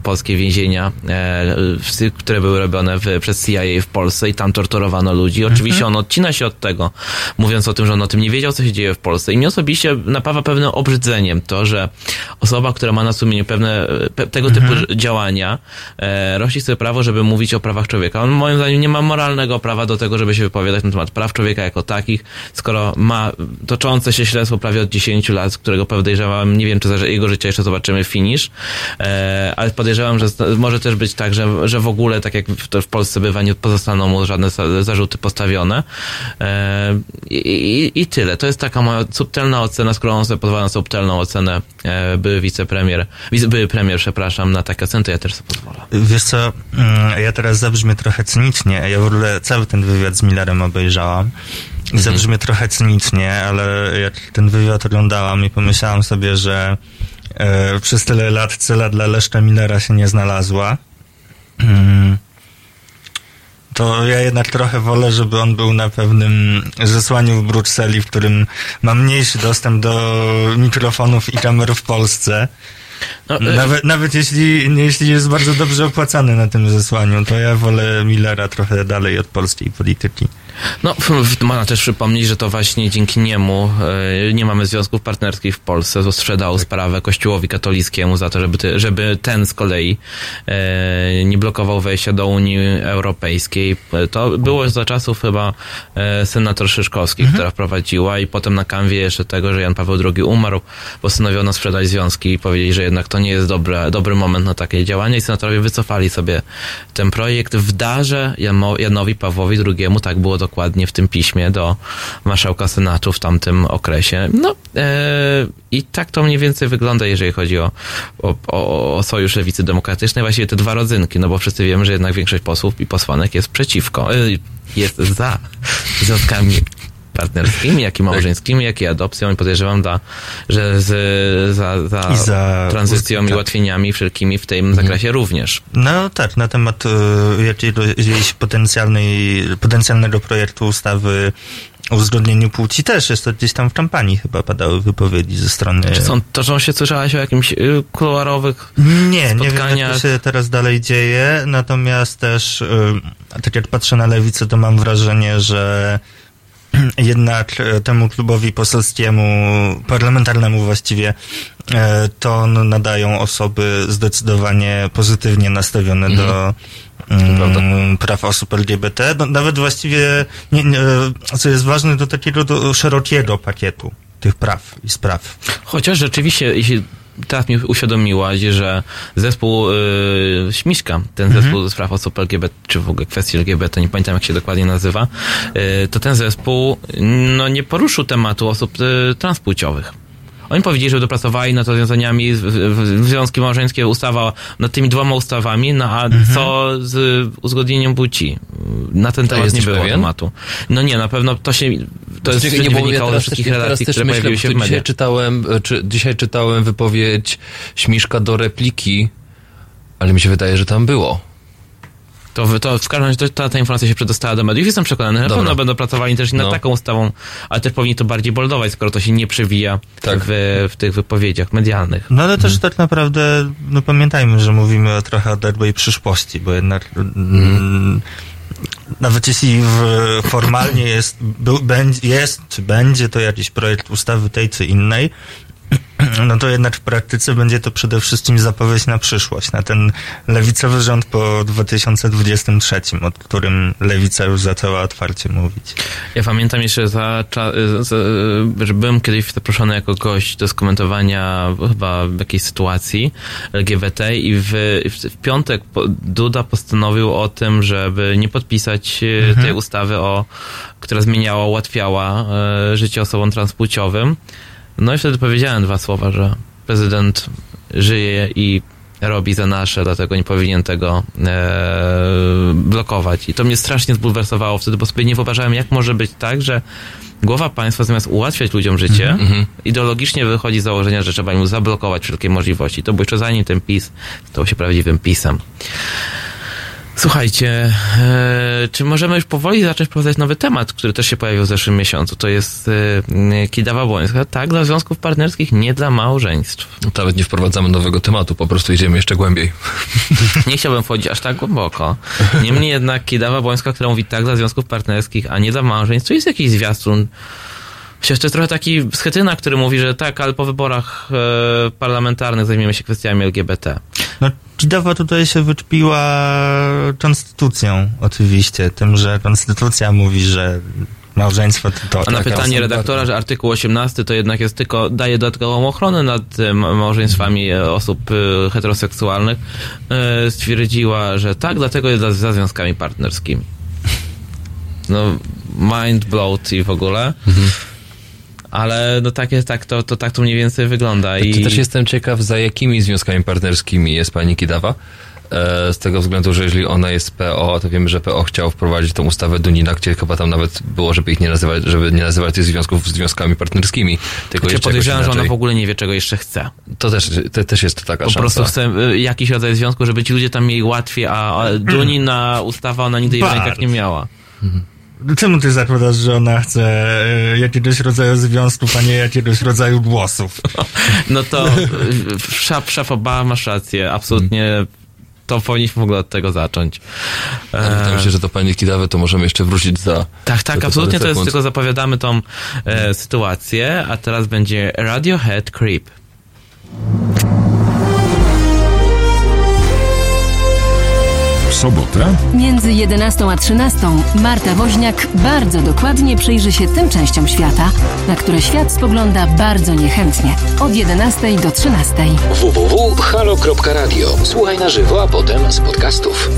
polskie więzienia, które były robione przez CIA w Polsce i tam torturowano ludzi. Oczywiście on odcina się od tego, mówiąc o tym, że on o tym nie wiedział, co się dzieje w Polsce. I mnie osobiście napawa pewnym obrzydzeniem to, że osoba, która ma na sumieniu pewne tego typu działania, rości sobie prawo, żeby mówić o prawach człowieka. On moim zdaniem nie ma moralnego prawa do tego, żeby się wypowiadać na temat praw człowieka jako takich, skoro ma toczące się śledztwo prawie od 10 lat, którego podejrzewam, nie wiem, czy za jego życia jeszcze zobaczymy finisz, ale podejrzewam, że może też być tak, że w ogóle, tak jak w Polsce bywa, nie pozostaną mu żadne zarzuty postawione. I tyle. To jest taka moja subtelna ocena, skoro on sobie pozwala na subtelną ocenę, były premier, na takie ocenę, to ja też sobie pozwolę. Wiesz co, ja teraz zabrzmię trochę cynicznie, ja w ogóle cały ten wywiad z Millerem obejrzałam i zabrzmię trochę cynicznie, ale jak ten wywiad oglądałam i pomyślałam sobie, że przez tyle lat cela dla Leszka Millera się nie znalazła, to ja jednak trochę wolę, żeby on był na pewnym zesłaniu w Brukseli, w którym ma mniejszy dostęp do mikrofonów i kamer w Polsce. No, nawet jeśli jest bardzo dobrze opłacany na tym zesłaniu, to ja wolę Millera trochę dalej od polskiej polityki. No, można też przypomnieć, że to właśnie dzięki niemu nie mamy związków partnerskich w Polsce. To sprzedał sprawę Kościołowi katolickiemu za to, żeby ten z kolei nie blokował wejścia do Unii Europejskiej. To było za czasów chyba senator Szyszkowskiej, która wprowadziła i potem na kanwie jeszcze tego, że Jan Paweł II umarł, postanowiono sprzedać związki i powiedzieć, że jednak to nie jest dobry moment na takie działania i senatorowie wycofali sobie ten projekt. W darze Janowi Pawłowi II tak było dokładnie w tym piśmie do marszałka Senatu w tamtym okresie. No i tak to mniej więcej wygląda, jeżeli chodzi o Sojusz Lewicy Demokratycznej. Właściwie te dwa rodzynki, no bo wszyscy wiemy, że jednak większość posłów i posłanek jest jest za związkami partnerskimi, jak i małżeńskimi, jak i adopcją i podejrzewam, że za tranzycją i ułatwieniami wszelkimi w tym zakresie również. No tak, na temat jakiegoś potencjalnego projektu ustawy o uzgodnieniu płci też jest to gdzieś tam w kampanii chyba padały wypowiedzi ze strony... Czy toczą się, słyszałaś o jakimś kuluarowych spotkaniach? Nie wiem, jak to się teraz dalej dzieje, natomiast też tak jak patrzę na lewicę, to mam wrażenie, że jednak temu klubowi poselskiemu, parlamentarnemu właściwie, ton nadają osoby zdecydowanie pozytywnie nastawione do praw osób LGBT. No, nawet właściwie, co jest ważne, do takiego szerokiego pakietu tych praw i spraw. Chociaż rzeczywiście, jeśli teraz mi uświadomiłaś, że zespół Śmiszka, ten zespół do spraw osób LGBT, czy w ogóle kwestii LGBT, nie pamiętam jak się dokładnie nazywa, to ten zespół nie poruszył tematu osób transpłciowych. Oni powiedzieli, że dopracowali nad rozwiązaniami związki małżeńskie, ustawa, nad tymi dwoma ustawami, no a co z uzgodnieniem płci? Na ten temat nie było tematu. No nie, na pewno to jest nie wynikało ze wszystkich relacji, które pojawiły się w mediach. Dzisiaj czytałem wypowiedź Śmiszka do repliki, ale mi się wydaje, że tam było. To w każdym razie ta informacja się przedostała do mediów. Jestem przekonany, że na pewno będą pracowali też nad taką ustawą, ale też powinni to bardziej boldować, skoro to się nie przewija w tych wypowiedziach medialnych. No ale też tak naprawdę, no pamiętajmy, że mówimy trochę o odległej przyszłości, bo jednak nawet jeśli formalnie będzie to jakiś projekt ustawy tej czy innej, no to jednak w praktyce będzie to przede wszystkim zapowiedź na przyszłość, na ten lewicowy rząd po 2023, o którym Lewica już zaczęła otwarcie mówić. Ja pamiętam jeszcze, że byłem kiedyś zaproszony jako gość do skomentowania chyba jakiejś sytuacji LGBT i w piątek Duda postanowił o tym, żeby nie podpisać tej ustawy, która zmieniała, ułatwiała życie osobom transpłciowym. No i wtedy powiedziałem dwa słowa, że prezydent żyje i robi za nasze, dlatego nie powinien tego blokować. I to mnie strasznie zbulwersowało wtedy, bo sobie nie wyobrażałem, jak może być tak, że głowa państwa zamiast ułatwiać ludziom życie, ideologicznie wychodzi z założenia, że trzeba im zablokować wszelkie możliwości. To było jeszcze zanim ten PiS stał się prawdziwym PiS-em. Słuchajcie, czy możemy już powoli zacząć poruszać nowy temat, który też się pojawił w zeszłym miesiącu? To jest Kidawa-Błońska. Tak, dla związków partnerskich, nie dla małżeństw. Nawet nie wprowadzamy nowego tematu, po prostu idziemy jeszcze głębiej. Nie chciałbym wchodzić aż tak głęboko. Niemniej jednak Kidawa-Błońska, która mówi tak dla związków partnerskich, a nie dla małżeństw, to jest jakiś zwiastun. Chociaż to jest trochę taki Schetyna, który mówi, że tak, ale po wyborach parlamentarnych zajmiemy się kwestiami LGBT. No, Kidawa tutaj się wyczpiła konstytucją, oczywiście. Tym, że konstytucja mówi, że małżeństwo to... A na pytanie redaktora, że artykuł 18 to jednak jest tylko, daje dodatkową ochronę nad małżeństwami osób heteroseksualnych, stwierdziła, że tak, dlatego jest za związkami partnerskimi. No, mind blowed i w ogóle. Ale no tak jest, tak to mniej więcej wygląda. To też jestem ciekaw, za jakimi związkami partnerskimi jest pani Kidawa. Z tego względu, że jeżeli ona jest PO, to wiemy, że PO chciał wprowadzić tą ustawę Dunina, gdzie chyba tam nawet było, żeby ich nie nazywać, żeby nie nazywać tych związków związkami partnerskimi. Tylko podejrzewam, że ona w ogóle nie wie, czego jeszcze chce. To też, jest taka szansa. Po prostu chce jakiś rodzaj związku, żeby ci ludzie tam mieli łatwiej, a Dunina ustawa, ona nigdy jednak tak nie miała. Czemu ty zakładasz, że ona chce jakiegoś rodzaju związków, a nie jakiegoś rodzaju głosów? No to szaf Obama, masz rację, absolutnie to powinniśmy w ogóle od tego zacząć. Wydaje się, że do pani Kidawy to możemy jeszcze wrócić za... Tak, absolutnie to jest, tylko zapowiadamy tą sytuację, a teraz będzie Radiohead Creep. Sobota? Między 11 a 13 Marta Woźniak bardzo dokładnie przyjrzy się tym częściom świata, na które świat spogląda bardzo niechętnie. Od 11 do 13. www.halo.radio. Słuchaj na żywo, a potem z podcastów.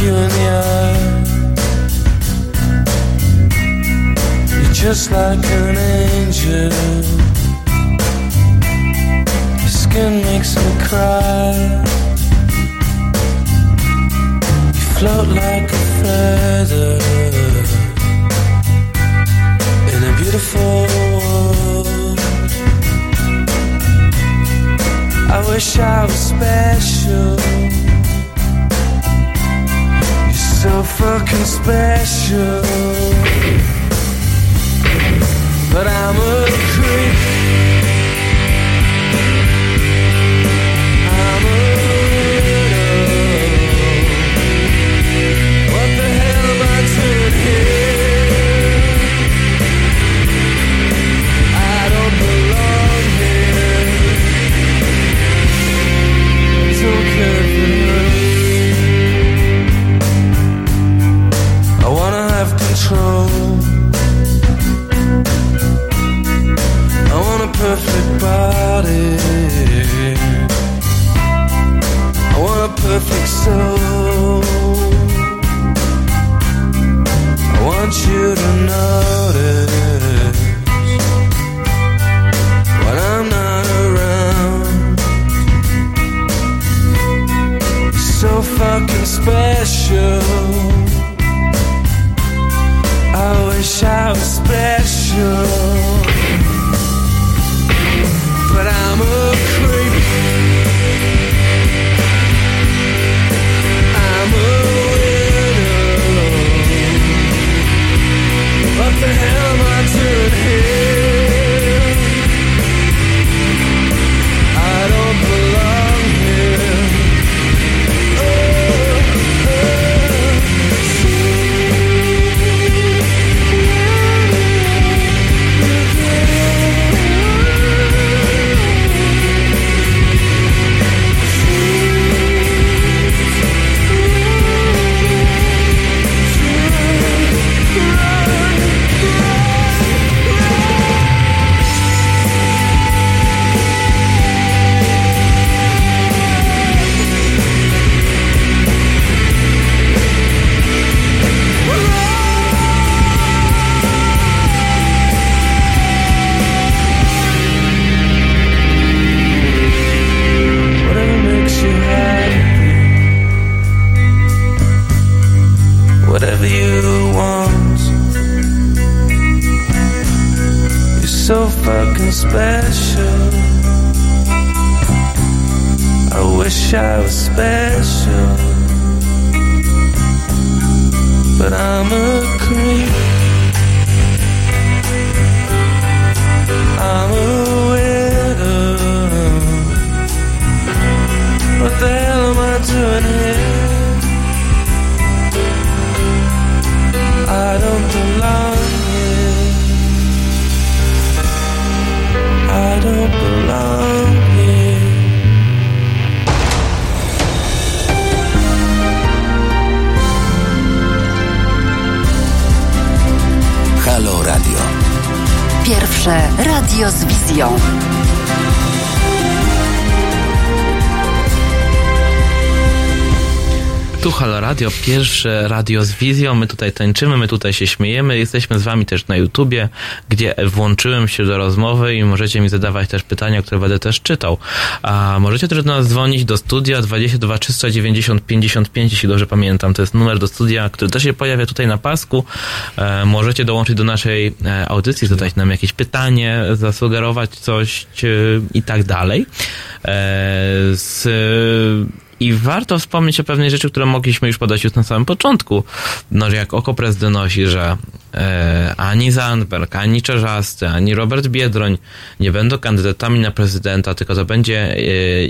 You in the eye, you're just like an angel. Your skin makes me cry. You float like a feather in a beautiful world. I wish I was special, so fucking special, but I'm a creep. I'm a weirdo. What the hell am I doing here? I don't belong here. whatever you want. You're so fucking special. I wish I was special, but I'm a creep. I'm a widow. What the hell am I doing here? I don't belong here. I don't belong here. Halo Radio. Pierwsze radio z wizją. Tu Halo Radio, pierwsze radio z wizją, my tutaj tańczymy, my tutaj się śmiejemy, jesteśmy z wami też na YouTubie, gdzie włączyłem się do rozmowy i możecie mi zadawać też pytania, które będę też czytał. A możecie też do nas dzwonić do studia 22 390 55, jeśli dobrze pamiętam, to jest numer do studia, który też się pojawia tutaj na pasku. Możecie dołączyć do naszej audycji, zadać nam jakieś pytanie, zasugerować coś i tak dalej. I warto wspomnieć o pewnej rzeczy, którą mogliśmy już podać już na samym początku. No, że jak OKO.press donosi, że ani Zandberg, ani Czerzasty, ani Robert Biedroń nie będą kandydatami na prezydenta, tylko to będzie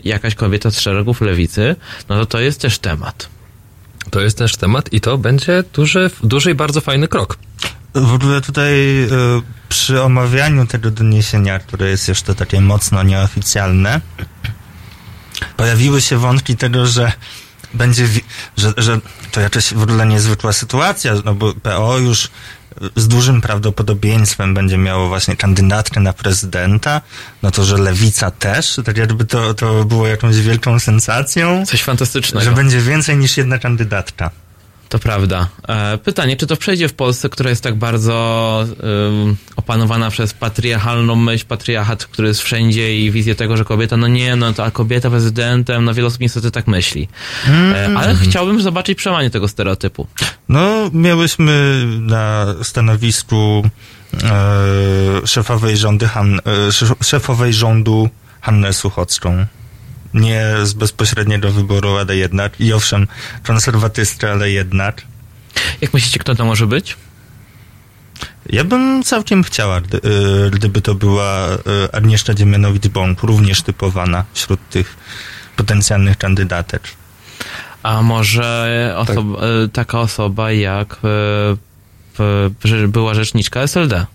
jakaś kobieta z szeregów lewicy, no to jest też temat. To jest też temat i to będzie duży i bardzo fajny krok. W ogóle tutaj przy omawianiu tego doniesienia, które jest jeszcze takie mocno nieoficjalne, pojawiły się wątki tego, że będzie, że to jakaś w ogóle niezwykła sytuacja, no bo PO już z dużym prawdopodobieństwem będzie miało właśnie kandydatkę na prezydenta, no to, że Lewica też, tak jakby to było jakąś wielką sensacją. Coś fantastycznego. Że będzie więcej niż jedna kandydatka. To prawda. Pytanie, czy to przejdzie w Polsce, która jest tak bardzo opanowana przez patriarchalną myśl, patriarchat, który jest wszędzie i wizję tego, że kobieta, no nie, no ta kobieta prezydentem, no wiele osób niestety tak myśli. Ale chciałbym zobaczyć przełamanie tego stereotypu. No, miałyśmy na stanowisku szefowej rządu Hannę Suchocką. Nie z bezpośredniego wyboru, ale jednak. I owszem, konserwatystkę, ale jednak. Jak myślicie, kto to może być? Ja bym całkiem chciała, gdyby to była Agnieszka Dziemianowicz-Bąk, również typowana wśród tych potencjalnych kandydatek. A może taka osoba jak była rzeczniczka SLD?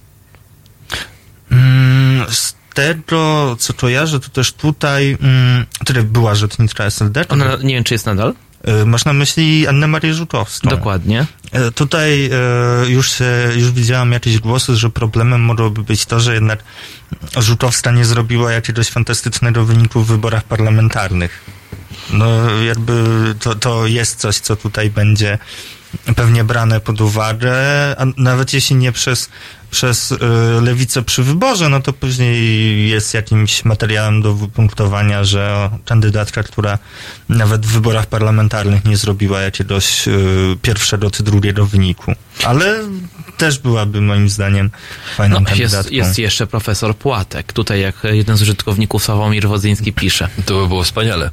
Tego, co kojarzę, to też tutaj była rzeczniczka SLD. Ona, nie wiem, czy jest nadal. Masz na myśli Annę Marię Żukowską. Dokładnie. Tutaj już widziałam jakieś głosy, że problemem mogłoby być to, że jednak Żukowska nie zrobiła jakiegoś fantastycznego wyniku w wyborach parlamentarnych. No jakby to jest coś, co tutaj będzie pewnie brane pod uwagę, a nawet jeśli nie przez lewicę przy wyborze, no to później jest jakimś materiałem do wypunktowania, że kandydatka, która nawet w wyborach parlamentarnych nie zrobiła jakiegoś pierwszego czy drugiego wyniku. Ale też byłaby moim zdaniem fajną kandydatką. Jest jeszcze profesor Płatek. Tutaj jak jeden z użytkowników Sławomir Wodzyński pisze. To by było wspaniale.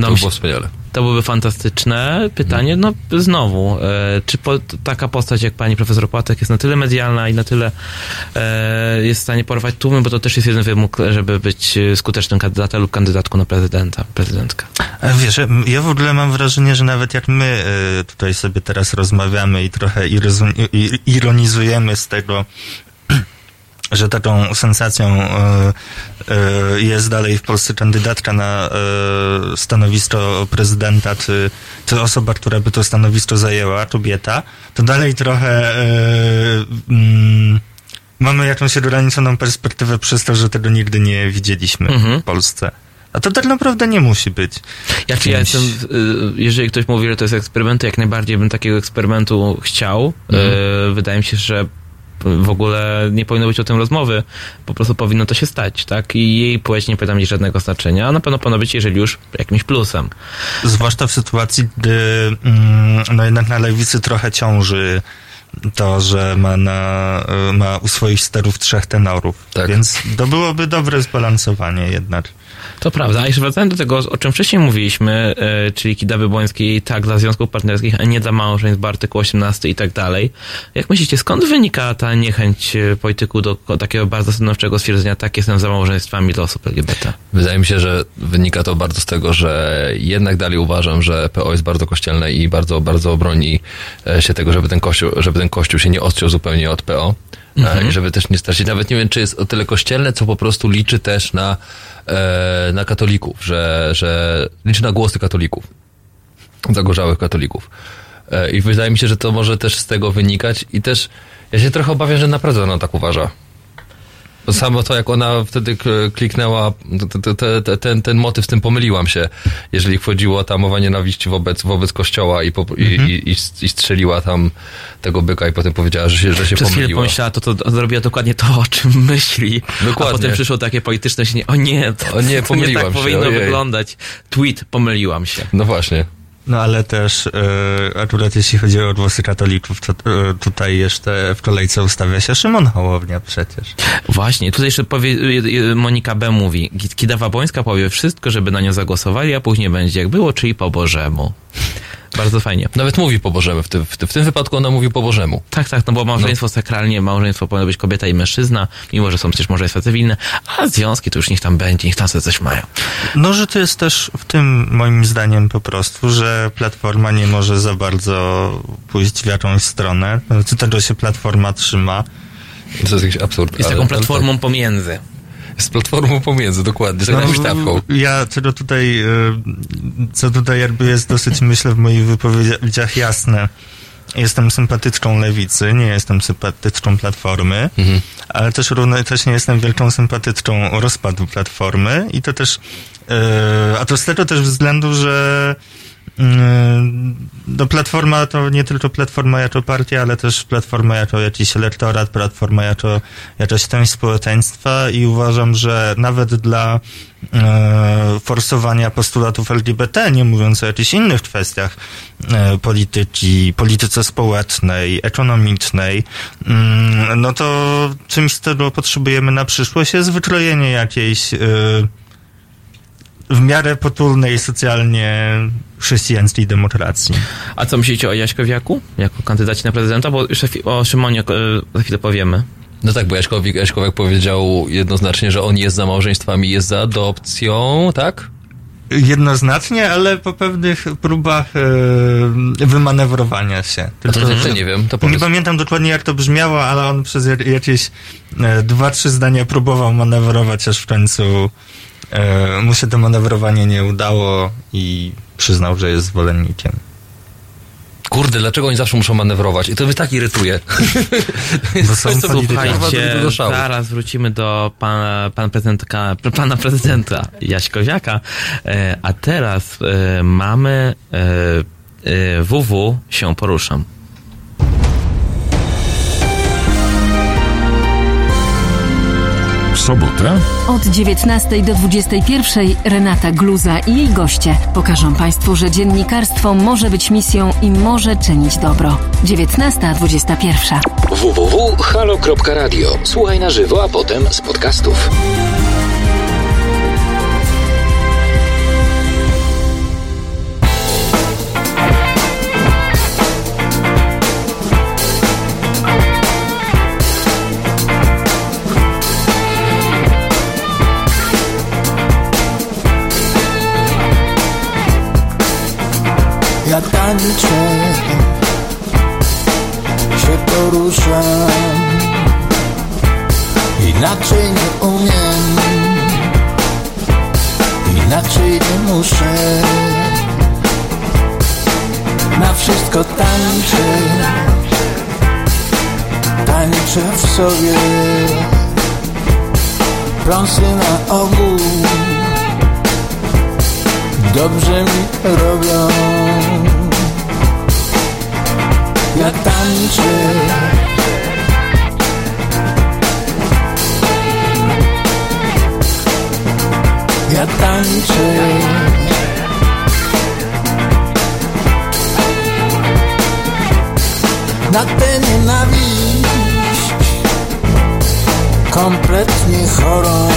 To by było wspaniale. To byłoby fantastyczne pytanie. No znowu, czy taka postać jak pani profesor Płatek jest na tyle medialna i na tyle jest w stanie porwać tłumy, bo to też jest jeden wymóg, żeby być skutecznym kandydatem lub kandydatką na prezydentkę. Wiesz, ja w ogóle mam wrażenie, że nawet jak my tutaj sobie teraz rozmawiamy i trochę ironizujemy z tego, że taką sensacją jest dalej w Polsce kandydatka na stanowisko prezydenta, czy osoba, która by to stanowisko zajęła, kobieta, to dalej trochę mamy jakąś ograniczoną perspektywę przez to, że tego nigdy nie widzieliśmy w Polsce. A to tak naprawdę nie musi być. Jeżeli ktoś mówi, że to jest eksperyment, to jak najbardziej bym takiego eksperymentu chciał. Wydaje mi się, że w ogóle nie powinno być o tym rozmowy. Po prostu powinno to się stać, tak? I jej płeć nie powinna mieć żadnego znaczenia, a na pewno powinno być, jeżeli już, jakimś plusem. Zwłaszcza w sytuacji, gdy no jednak na lewicy trochę ciąży to, że ma u swoich sterów 3 tenorów. Tak. Więc to byłoby dobre zbalansowanie jednak. To prawda, a jeszcze wracając do tego, o czym wcześniej mówiliśmy, czyli Kidawy-Błońskiej, tak, dla związków partnerskich, a nie dla małżeństw, artykuł 18 i tak dalej. Jak myślicie, skąd wynika ta niechęć polityków do takiego bardzo stanowczego stwierdzenia, tak, jestem za małżeństwami dla osób LGBT? Wydaje mi się, że wynika to bardzo z tego, że jednak dalej uważam, że PO jest bardzo kościelne i bardzo, bardzo broni się tego, żeby ten kościół się nie odciął zupełnie od PO. I żeby też nie stracić. Nawet nie wiem, czy jest o tyle kościelne, co po prostu liczy też na katolików, że liczy na głosy katolików, zagorzałych katolików. I wydaje mi się, że to może też z tego wynikać i też ja się trochę obawiam, że naprawdę ona tak uważa. To samo to, jak ona wtedy kliknęła, ten motyw, z tym pomyliłam się, jeżeli chodziło o ta mowa nienawiści wobec Kościoła i strzeliła tam tego byka i potem powiedziała, że się pomyliła. Przez pomyślała, to zrobiła dokładnie to, o czym myśli. Dokładnie. A potem przyszło takie polityczne się, pomyliłam się. Tak powinno wyglądać. Tweet, pomyliłam się. No właśnie. No ale też akurat jeśli chodzi o głosy katolików, to tutaj jeszcze w kolejce ustawia się Szymon Hołownia przecież. Właśnie, tutaj jeszcze Monika B. mówi, Kidawa-Błońska powie wszystko, żeby na nią zagłosowali, a później będzie jak było, czyli po Bożemu. Bardzo fajnie. Nawet mówi po Bożemu. W tym wypadku ona mówi po Bożemu. Tak, no bo małżeństwo sakralnie, małżeństwo powinno być kobieta i mężczyzna, mimo że są przecież małżeństwa cywilne, a związki to już niech tam będzie, niech tam sobie coś mają. No, że to jest też w tym moim zdaniem po prostu, że Platforma nie może za bardzo pójść w jakąś stronę. Do tego się Platforma trzyma. To jest jakiś absurd. Jest taką platformą pomiędzy. Z platformą pomiędzy, dokładnie, z jakąś sztabką. Ja, co tutaj jakby jest dosyć, myślę, w moich wypowiedziach jasne. Jestem sympatyczką lewicy, nie jestem sympatyczką Platformy, ale też równocześnie jestem wielką sympatyczką rozpadu Platformy i to też, a to z tego też względu, że Platforma to nie tylko Platforma jako partia, ale też Platforma jako jakiś elektorat, Platforma jako jakaś część społeczeństwa i uważam, że nawet dla forsowania postulatów LGBT, nie mówiąc o jakichś innych kwestiach polityce społecznej, ekonomicznej, no to czymś, z czego potrzebujemy na przyszłość jest wykrojenie jakiejś w miarę potulnej socjalnie chrześcijańskiej demokracji. A co myślicie o Jaśkowiaku jako kandydacie na prezydenta? Bo jeszcze o Szymonie za chwilę powiemy. No tak, bo Jaśkowiak powiedział jednoznacznie, że on jest za małżeństwami, jest za adopcją, tak? Jednoznacznie, ale po pewnych próbach wymanewrowania się. To nie wiem. Nie pamiętam dokładnie, jak to brzmiało, ale on przez jakieś 2-3 zdania próbował manewrować, aż w końcu mu się to manewrowanie nie udało i przyznał, że jest zwolennikiem. Kurde, dlaczego oni zawsze muszą manewrować? I to mnie tak irytuje. Bo są słuchajcie, zaraz wrócimy do pana prezydenta Jaśkowiaka. A teraz mamy WW się poruszam. Sobotę? Od 19 do 21 Renata Gluza i jej goście pokażą Państwu, że dziennikarstwo może być misją i może czynić dobro. 19:21. www.halo.radio. Słuchaj na żywo, a potem z podcastów. Jak tańczę, się poruszam, inaczej nie umiem, inaczej nie muszę. Na wszystko tańczę, tańczę w sobie, pląsy na ogół dobrze mi robią. Ja tańczę, tańczyć. Na tę nienawiść kompletnie chorą,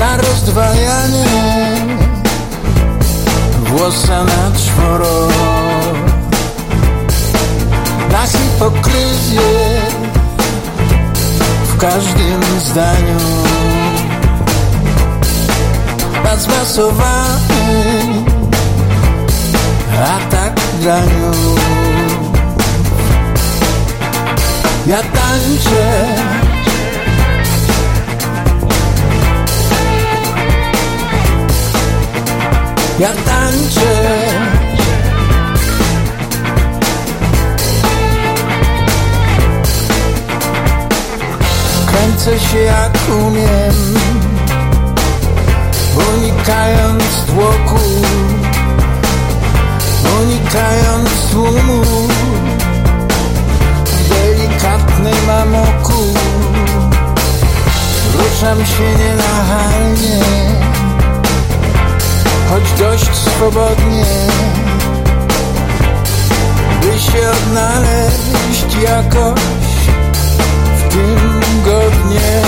na rozdwajanie włosa na czworo, na hipokryzję w każdym zdaniu, na zmasowany atak graniów. Ja tańczę, ja tańczę, kręcę się jak umiem, unikając tłoku, unikając tłumu, w delikatnym amoku. Ruszam się nienachalnie, choć dość swobodnie, by się odnaleźć jakoś w tym godnie.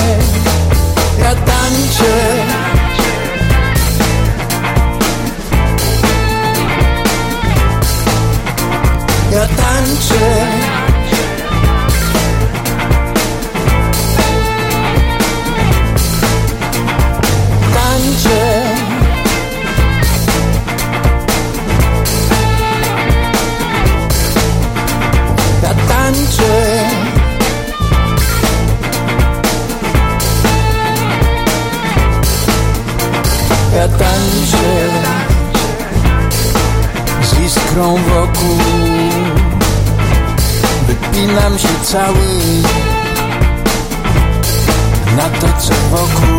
Ja tańczę, ja tańczę, tańczę, ja tańczę, ja tańczę z iskrą wokół. Wypinam się cały na to, co wokół.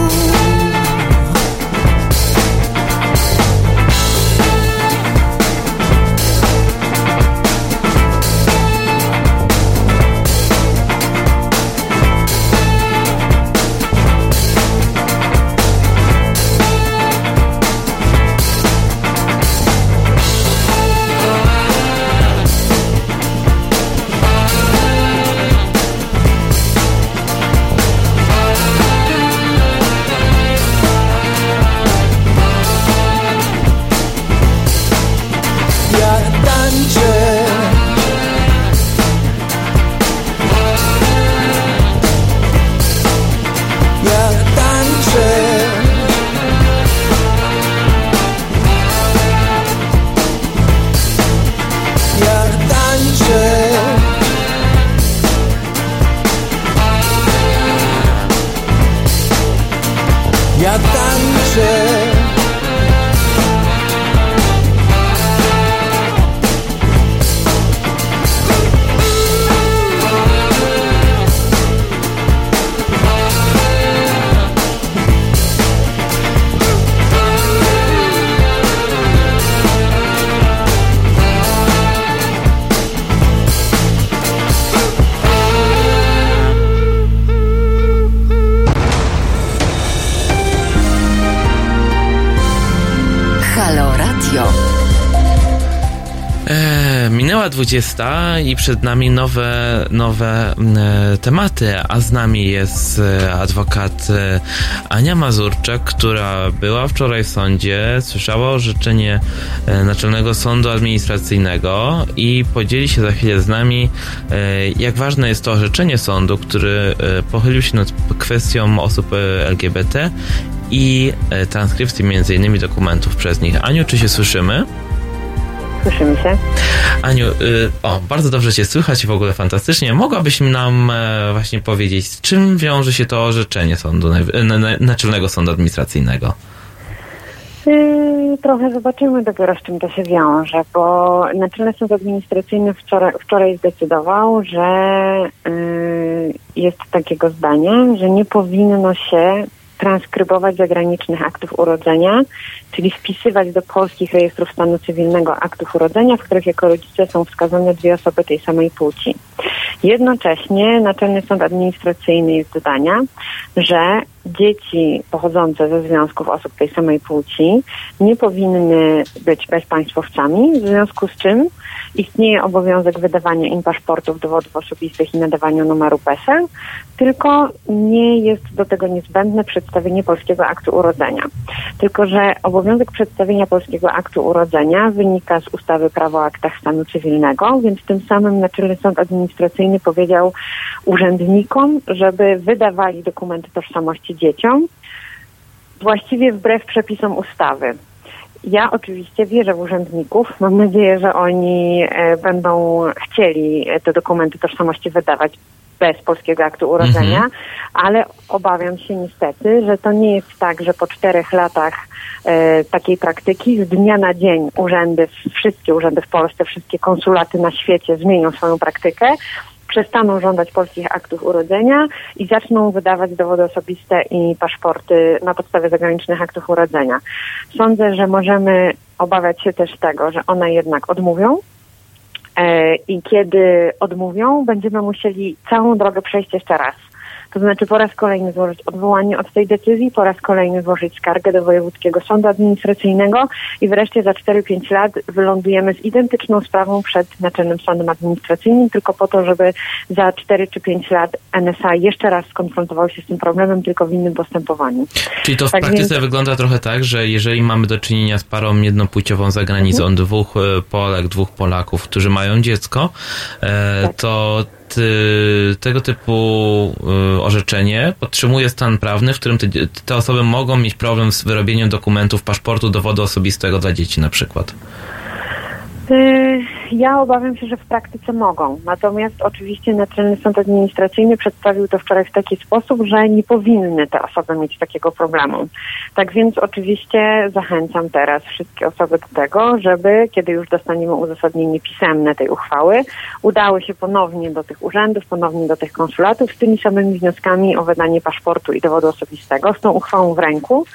Minęła 20 i przed nami nowe tematy, a z nami jest adwokat Ania Mazurczak, która była wczoraj w sądzie, słyszała orzeczenie Naczelnego Sądu Administracyjnego i podzieli się za chwilę z nami, jak ważne jest to orzeczenie sądu, który pochylił się nad kwestią osób LGBT i transkrypcji m.in. dokumentów przez nich. Aniu, czy się słyszymy? Słyszymy się. Aniu, bardzo dobrze Cię słychać i w ogóle fantastycznie. Mogłabyś nam właśnie powiedzieć, z czym wiąże się to orzeczenie sądu, Naczelnego Sądu Administracyjnego? Trochę zobaczymy dopiero, z czym to się wiąże, bo Naczelny Sąd Administracyjny wczoraj zdecydował, że jest takiego zdania, że nie powinno się transkrybować zagranicznych aktów urodzenia, czyli wpisywać do polskich rejestrów stanu cywilnego aktów urodzenia, w których jako rodzice są wskazane dwie osoby tej samej płci. Jednocześnie Naczelny Sąd Administracyjny jest zdania, że dzieci pochodzące ze związków osób tej samej płci nie powinny być bezpaństwowcami, w związku z czym istnieje obowiązek wydawania im paszportów, dowodów osobistych i nadawania numeru PESEL, tylko nie jest do tego niezbędne przedstawienie polskiego aktu urodzenia. Tylko że obowiązek przedstawienia polskiego aktu urodzenia wynika z ustawy Prawo o aktach stanu cywilnego, więc tym samym Naczelny Sąd Administracyjny powiedział urzędnikom, żeby wydawali dokumenty tożsamości dzieciom, właściwie wbrew przepisom ustawy. Ja oczywiście wierzę w urzędników. Mam nadzieję, że oni będą chcieli te dokumenty tożsamości wydawać bez polskiego aktu urodzenia, ale obawiam się niestety, że to nie jest tak, że po 4 latach takiej praktyki z dnia na dzień urzędy, wszystkie urzędy w Polsce, wszystkie konsulaty na świecie zmienią swoją praktykę, przestaną żądać polskich aktów urodzenia i zaczną wydawać dowody osobiste i paszporty na podstawie zagranicznych aktów urodzenia. Sądzę, że możemy obawiać się też tego, że one jednak odmówią i kiedy odmówią, będziemy musieli całą drogę przejść jeszcze raz. To znaczy po raz kolejny złożyć odwołanie od tej decyzji, po raz kolejny złożyć skargę do Wojewódzkiego Sądu Administracyjnego i wreszcie za 4-5 lat wylądujemy z identyczną sprawą przed Naczelnym Sądem Administracyjnym, tylko po to, żeby za 4 czy 5 lat NSA jeszcze raz skonfrontował się z tym problemem, tylko w innym postępowaniu. Czyli to w praktyce więc wygląda trochę tak, że jeżeli mamy do czynienia z parą jednopłciową za granicą, dwóch Polek, dwóch Polaków, którzy mają dziecko, to tego typu orzeczenie podtrzymuje stan prawny, w którym te osoby mogą mieć problem z wyrobieniem dokumentów, paszportu, dowodu osobistego dla dzieci na przykład. Ja obawiam się, że w praktyce mogą. Natomiast oczywiście Naczelny Sąd Administracyjny przedstawił to wczoraj w taki sposób, że nie powinny te osoby mieć takiego problemu. Tak więc oczywiście zachęcam teraz wszystkie osoby do tego, żeby kiedy już dostaniemy uzasadnienie pisemne tej uchwały, udały się ponownie do tych urzędów, ponownie do tych konsulatów z tymi samymi wnioskami o wydanie paszportu i dowodu osobistego, z tą uchwałą w ręku.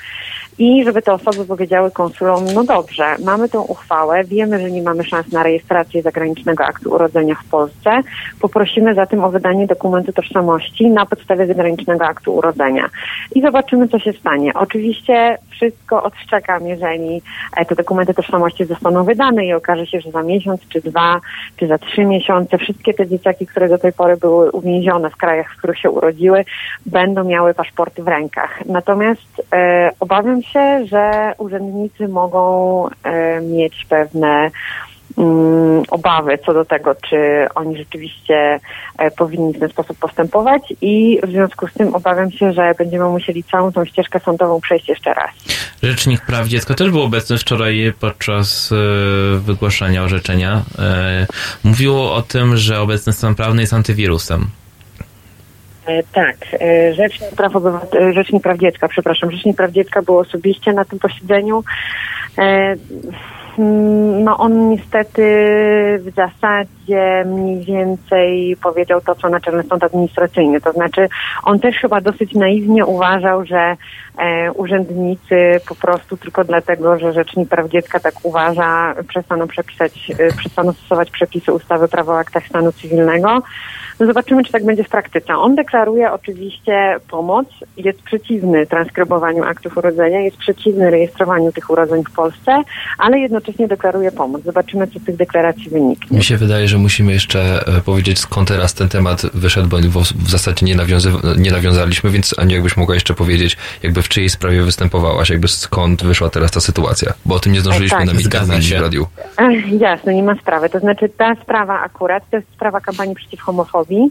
I żeby te osoby powiedziały konsulom, no dobrze, mamy tą uchwałę, wiemy, że nie mamy szans na rejestrację zagranicznego aktu urodzenia w Polsce, poprosimy zatem o wydanie dokumentu tożsamości na podstawie zagranicznego aktu urodzenia. I zobaczymy, co się stanie. Oczywiście wszystko odszczekam, jeżeli te dokumenty tożsamości zostaną wydane i okaże się, że za miesiąc, czy 2, czy za 3 miesiące wszystkie te dzieciaki, które do tej pory były uwięzione w krajach, w których się urodziły, będą miały paszporty w rękach. Natomiast obawiam się, że urzędnicy mogą mieć pewne obawy co do tego, czy oni rzeczywiście powinni w ten sposób postępować i w związku z tym obawiam się, że będziemy musieli całą tą ścieżkę sądową przejść jeszcze raz. Rzecznik Praw Dziecka też był obecny wczoraj podczas wygłaszania orzeczenia. Mówiło o tym, że obecny stan prawny jest antywirusem. Tak, Rzecznik Praw Dziecka był osobiście na tym posiedzeniu. No on niestety w zasadzie mniej więcej powiedział to, co Naczelny Sąd Administracyjny. To znaczy on też chyba dosyć naiwnie uważał, że urzędnicy po prostu tylko dlatego, że Rzecznik Praw Dziecka tak uważa, przestaną stosować przepisy ustawy Prawo o aktach stanu cywilnego. No zobaczymy, czy tak będzie w praktyce. On deklaruje oczywiście pomoc, jest przeciwny transkrybowaniu aktów urodzenia, jest przeciwny rejestrowaniu tych urodzeń w Polsce, ale jednocześnie deklaruje pomoc. Zobaczymy, co z tych deklaracji wyniknie. Mi się wydaje, że musimy jeszcze powiedzieć, skąd teraz ten temat wyszedł, bo w zasadzie nie nawiązaliśmy, więc Aniu, jakbyś mogła jeszcze powiedzieć, w czyjej sprawie występowałaś, skąd wyszła teraz ta sytuacja, bo o tym nie zdążyliśmy w radiu. Jasne, nie ma sprawy. To znaczy ta sprawa akurat, to jest sprawa kampanii przeciw homofobii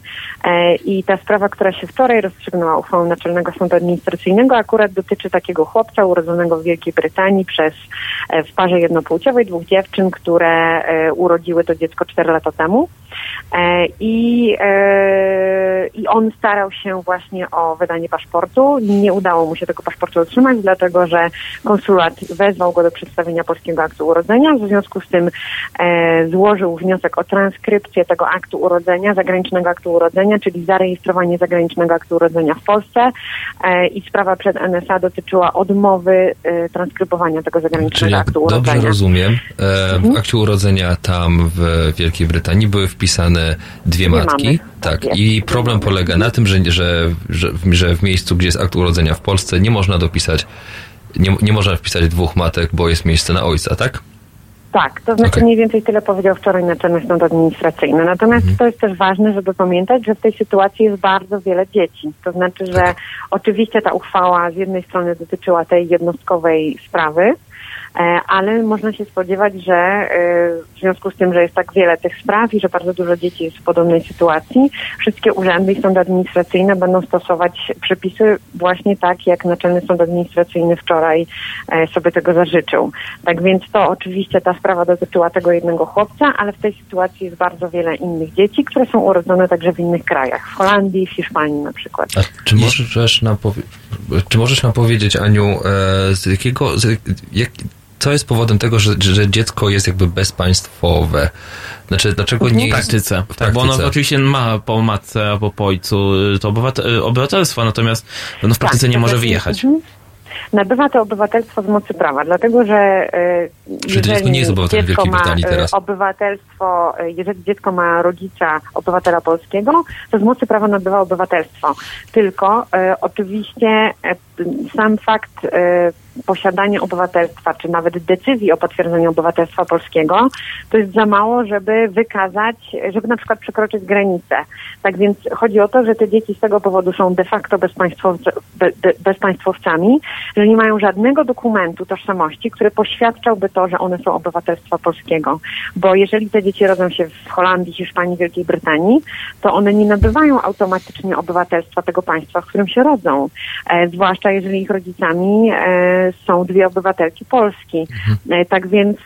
i ta sprawa, która się wczoraj rozstrzygnęła uchwałą Naczelnego Sądu Administracyjnego, akurat dotyczy takiego chłopca urodzonego w Wielkiej Brytanii w parze jednopłciowej 2 dziewczyn, które urodziły to dziecko 4 lata temu. I on starał się właśnie o wydanie paszportu. Nie udało mu się tego paszportu otrzymać, dlatego że konsulat wezwał go do przedstawienia polskiego aktu urodzenia. W związku z tym złożył wniosek o transkrypcję tego aktu urodzenia, zagranicznego aktu urodzenia, czyli zarejestrowanie zagranicznego aktu urodzenia w Polsce. I sprawa przed NSA dotyczyła odmowy transkrybowania tego zagranicznego aktu urodzenia. rozumiem, w akcie urodzenia tam w Wielkiej Brytanii były wpisane dwie matki. Mamy. Tak, jest. I problem polega na tym, że w miejscu, gdzie jest akt urodzenia w Polsce, nie można dopisać, nie można wpisać dwóch matek, bo jest miejsce na ojca, tak? Tak, to znaczy mniej więcej tyle powiedział wczoraj Naczelny Sąd Administracyjny. Natomiast to jest też ważne, żeby pamiętać, że w tej sytuacji jest bardzo wiele dzieci. To znaczy, że oczywiście ta uchwała z jednej strony dotyczyła tej jednostkowej sprawy, ale można się spodziewać, że w związku z tym, że jest tak wiele tych spraw i że bardzo dużo dzieci jest w podobnej sytuacji, wszystkie urzędy i sądy administracyjne będą stosować przepisy właśnie tak, jak Naczelny Sąd Administracyjny wczoraj sobie tego zażyczył. Tak więc to oczywiście ta sprawa dotyczyła tego jednego chłopca, ale w tej sytuacji jest bardzo wiele innych dzieci, które są urodzone także w innych krajach, w Holandii, w Hiszpanii na przykład. A czy możesz nam powiedzieć, Aniu, co jest powodem tego, że dziecko jest jakby bezpaństwowe? Znaczy, dlaczego nie jest... W praktyce. Bo ono oczywiście ma po matce albo po ojcu to obywatelstwo, natomiast w praktyce nie może wyjechać. Nabywa to obywatelstwo z mocy prawa, dlatego że jeżeli dziecko ma obywatelstwo, jeżeli dziecko ma rodzica obywatela polskiego, to z mocy prawa nabywa obywatelstwo. Tylko oczywiście sam fakt posiadania obywatelstwa, czy nawet decyzji o potwierdzeniu obywatelstwa polskiego, to jest za mało, żeby wykazać, żeby na przykład przekroczyć granicę. Tak więc chodzi o to, że te dzieci z tego powodu są de facto bezpaństwowcami, że nie mają żadnego dokumentu tożsamości, który poświadczałby to, że one są obywatelstwa polskiego. Bo jeżeli te dzieci rodzą się w Holandii, Hiszpanii, Wielkiej Brytanii, to one nie nabywają automatycznie obywatelstwa tego państwa, w którym się rodzą. Zwłaszcza jeżeli ich rodzicami są dwie obywatelki Polski. Tak więc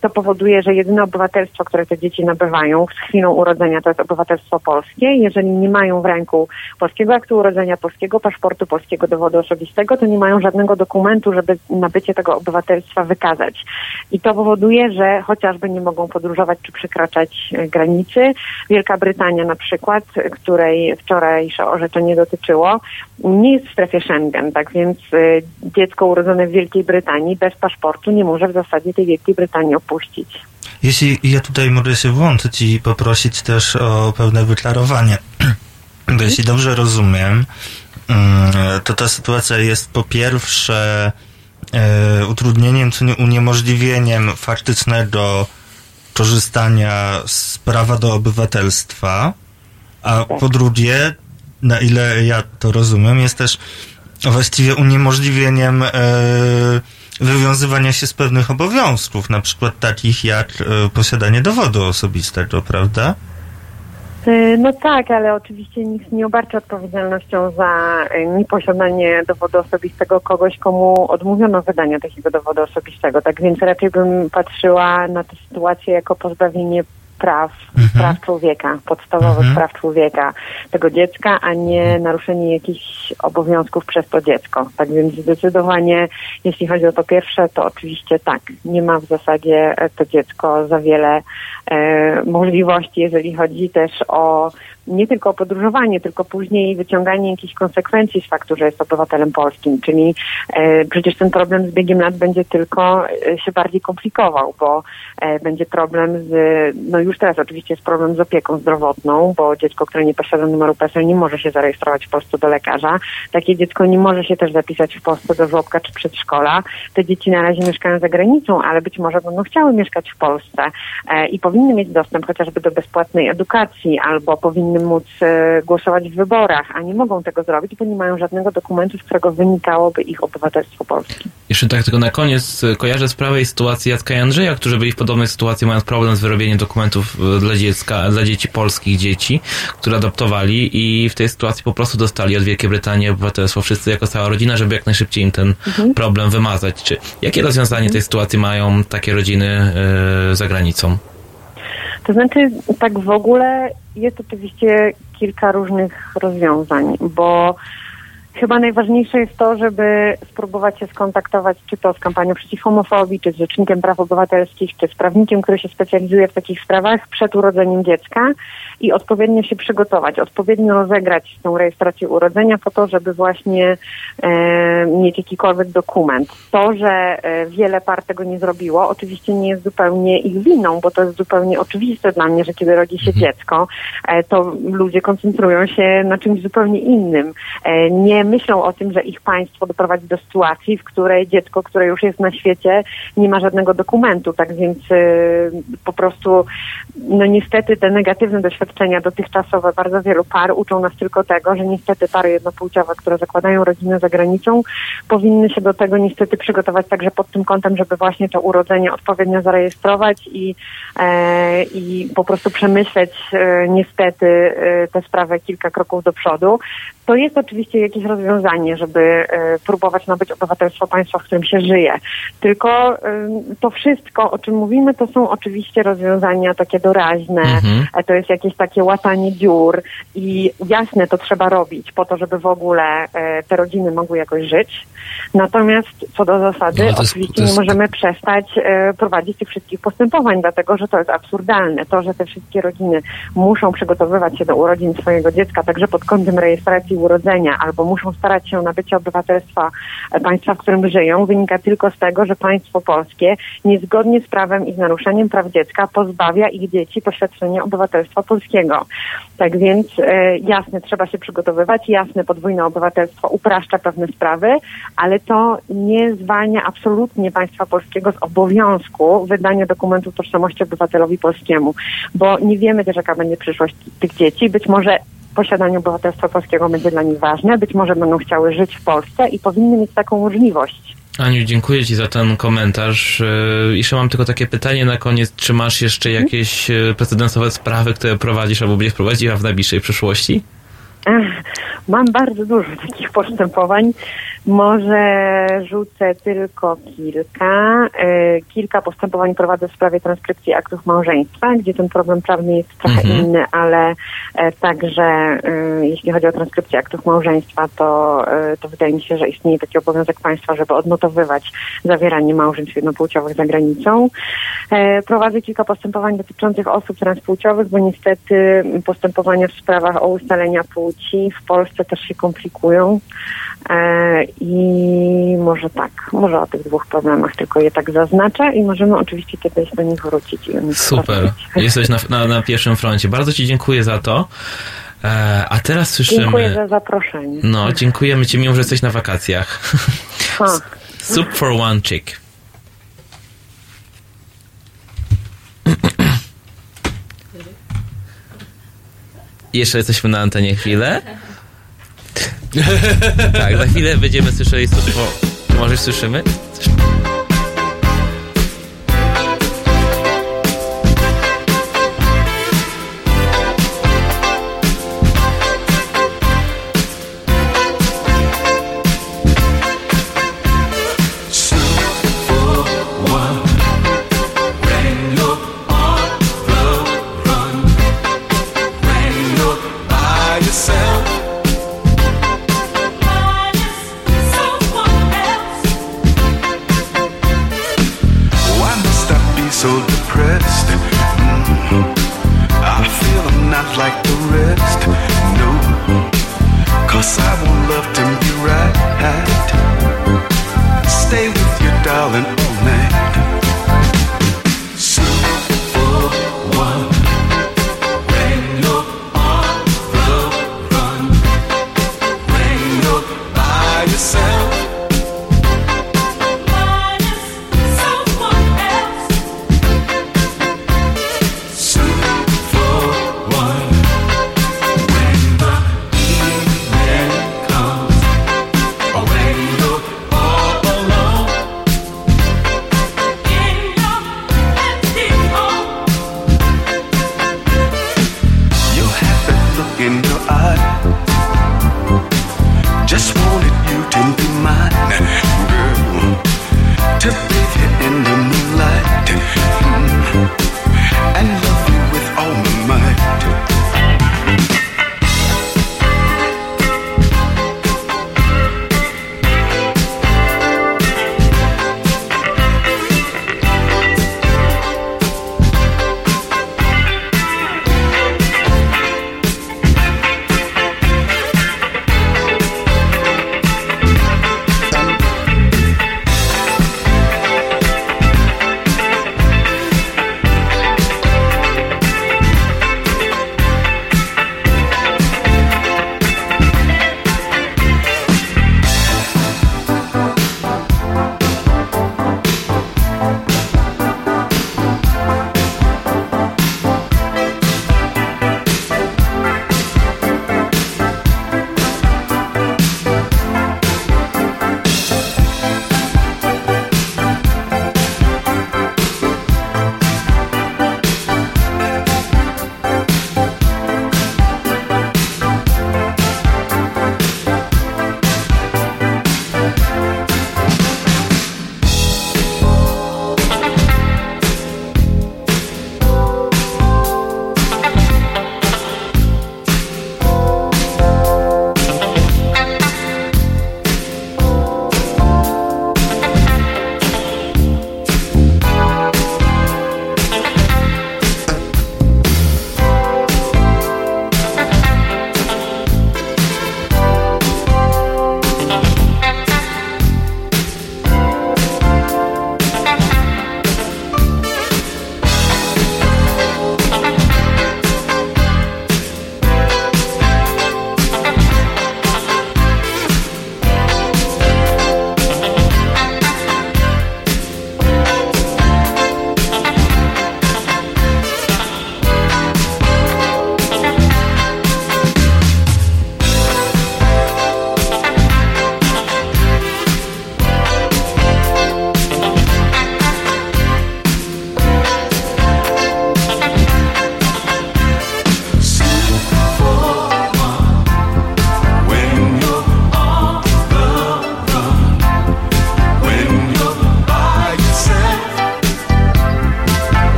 to powoduje, że jedyne obywatelstwo, które te dzieci nabywają z chwilą urodzenia, to jest obywatelstwo polskie. Jeżeli nie mają w ręku polskiego aktu urodzenia, polskiego paszportu, polskiego dowodu osobistego, to nie mają żadnego dokumentu, żeby nabycie tego obywatelstwa wykazać. I to powoduje, że chociażby nie mogą podróżować czy przekraczać granicy. Wielka Brytania na przykład, której wczorajsze orzeczenie dotyczyło, nie jest w strefie Schengen. Tak więc dziecko urodzone w Wielkiej Brytanii bez paszportu nie może w zasadzie tej Wielkiej Brytanii opuścić. Jeśli ja tutaj mogę się włączyć i poprosić też o pewne wyklarowanie, bo jeśli dobrze rozumiem, to ta sytuacja jest po pierwsze utrudnieniem czy uniemożliwieniem faktycznego korzystania z prawa do obywatelstwa, a po drugie, na ile ja to rozumiem, jest też właściwie uniemożliwieniem wywiązywania się z pewnych obowiązków, na przykład takich jak posiadanie dowodu osobistego, prawda? No tak, ale oczywiście nikt nie obarcza odpowiedzialnością za nieposiadanie dowodu osobistego kogoś, komu odmówiono wydania takiego dowodu osobistego. Tak więc raczej bym patrzyła na tę sytuację jako pozbawienie praw człowieka, podstawowych praw człowieka tego dziecka, a nie naruszenie jakichś obowiązków przez to dziecko. Tak więc zdecydowanie, jeśli chodzi o to pierwsze, to oczywiście tak, nie ma w zasadzie to dziecko za wiele możliwości, jeżeli chodzi też o nie tylko o podróżowanie, tylko później wyciąganie jakichś konsekwencji z faktu, że jest obywatelem polskim, czyli przecież ten problem z biegiem lat będzie tylko się bardziej komplikował, bo będzie problem z, no już teraz oczywiście jest problem z opieką zdrowotną, bo dziecko, które nie posiada numeru PESEL, nie może się zarejestrować w Polsce do lekarza. Takie dziecko nie może się też zapisać w Polsce do żłobka czy przedszkola. Te dzieci na razie mieszkają za granicą, ale być może będą chciały mieszkać w Polsce i powinny mieć dostęp chociażby do bezpłatnej edukacji, albo powinny móc głosować w wyborach, a nie mogą tego zrobić, bo nie mają żadnego dokumentu, z którego wynikałoby ich obywatelstwo polskie. Jeszcze tak tylko na koniec kojarzę z prawej sytuacji Jacka i Andrzeja, którzy byli w podobnej sytuacji, mając problem z wyrobieniem dokumentów dla dziecka, dla dzieci, polskich dzieci, które adoptowali, i w tej sytuacji po prostu dostali od Wielkiej Brytanii obywatelstwo wszyscy jako cała rodzina, żeby jak najszybciej im ten problem wymazać. Czy jakie rozwiązanie tej sytuacji mają takie rodziny za granicą? To znaczy, tak w ogóle jest oczywiście kilka różnych rozwiązań, bo Chyba najważniejsze jest to, żeby spróbować się skontaktować czy to z kampanią przeciw homofobii, czy z Rzecznikiem Praw Obywatelskich, czy z prawnikiem, który się specjalizuje w takich sprawach przed urodzeniem dziecka i odpowiednio się przygotować, odpowiednio rozegrać tą rejestrację urodzenia po to, żeby właśnie mieć jakikolwiek dokument. To, że wiele par tego nie zrobiło, oczywiście nie jest zupełnie ich winą, bo to jest zupełnie oczywiste dla mnie, że kiedy rodzi się dziecko, to ludzie koncentrują się na czymś zupełnie innym. Nie myślą o tym, że ich państwo doprowadzi do sytuacji, w której dziecko, które już jest na świecie, nie ma żadnego dokumentu. Tak więc po prostu niestety te negatywne doświadczenia dotychczasowe bardzo wielu par uczą nas tylko tego, że niestety pary jednopłciowe, które zakładają rodzinę za granicą, powinny się do tego niestety przygotować także pod tym kątem, żeby właśnie to urodzenie odpowiednio zarejestrować i po prostu przemyśleć niestety tę sprawę kilka kroków do przodu. To jest oczywiście jakieś rozwiązanie, żeby próbować nabyć obywatelstwo państwa, w którym się żyje. Tylko to wszystko, o czym mówimy, to są oczywiście rozwiązania takie doraźne, to jest jakieś takie łatanie dziur i jasne, to trzeba robić po to, żeby w ogóle te rodziny mogły jakoś żyć. Natomiast co do zasady, oczywiście nie możemy przestać prowadzić tych wszystkich postępowań, dlatego że to jest absurdalne. To, że te wszystkie rodziny muszą przygotowywać się do urodzin swojego dziecka, także pod kątem rejestracji urodzenia, albo muszą starać się o nabycie obywatelstwa państwa, w którym żyją, wynika tylko z tego, że państwo polskie niezgodnie z prawem i z naruszeniem praw dziecka pozbawia ich dzieci poświadczenia obywatelstwa polskiego. Tak więc jasne, trzeba się przygotowywać, jasne, podwójne obywatelstwo upraszcza pewne sprawy, ale to nie zwalnia absolutnie państwa polskiego z obowiązku wydania dokumentu tożsamości obywatelowi polskiemu, bo nie wiemy też, jaka będzie przyszłość tych dzieci. Być może posiadanie obywatelstwa polskiego będzie dla nich ważne, być może będą chciały żyć w Polsce i powinny mieć taką możliwość. Aniu, dziękuję Ci za ten komentarz. Jeszcze mam tylko takie pytanie na koniec. Czy masz jeszcze jakieś precedensowe sprawy, które prowadzisz albo będziesz prowadziła w najbliższej przyszłości? Mam bardzo dużo takich postępowań. Może rzucę tylko kilka. Kilka postępowań prowadzę w sprawie transkrypcji aktów małżeństwa, gdzie ten problem prawny jest trochę inny, ale także jeśli chodzi o transkrypcję aktów małżeństwa, to wydaje mi się, że istnieje taki obowiązek państwa, żeby odnotowywać zawieranie małżeństw jednopłciowych za granicą. Prowadzę kilka postępowań dotyczących osób transpłciowych, bo niestety postępowania w sprawach o ustalenia płci w Polsce też się komplikują. I może o tych dwóch problemach tylko je tak zaznaczę i możemy oczywiście kiedyś do nich wrócić. Super, jesteś na pierwszym froncie. Bardzo Ci dziękuję za to. A teraz słyszymy... Dziękuję za zaproszenie. No, dziękujemy Ci, mimo że jesteś na wakacjach. Soup for one chick. Jeszcze jesteśmy na antenie chwilę. Tak, za chwilę będziemy słyszeli może słyszymy?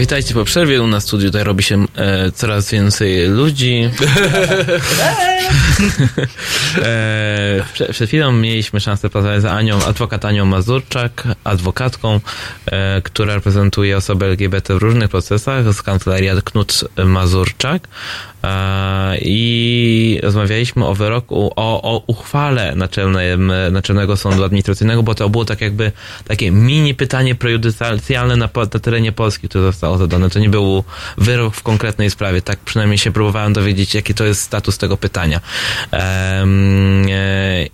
Witajcie po przerwie. U nas w studiu tutaj robi się coraz więcej ludzi. Przed chwilą mieliśmy szansę porozmawiać z Anią Mazurczak, adwokatką, która reprezentuje osoby LGBT w różnych procesach z kancelarii Knut Mazurczak. I rozmawialiśmy o wyroku, o uchwale Naczelnego Sądu Administracyjnego, bo to było tak jakby takie mini pytanie prejudycjalne na terenie Polski, które zostało zadane. To nie był wyrok w konkretnej sprawie. Tak przynajmniej się próbowałem dowiedzieć, jaki to jest status tego pytania.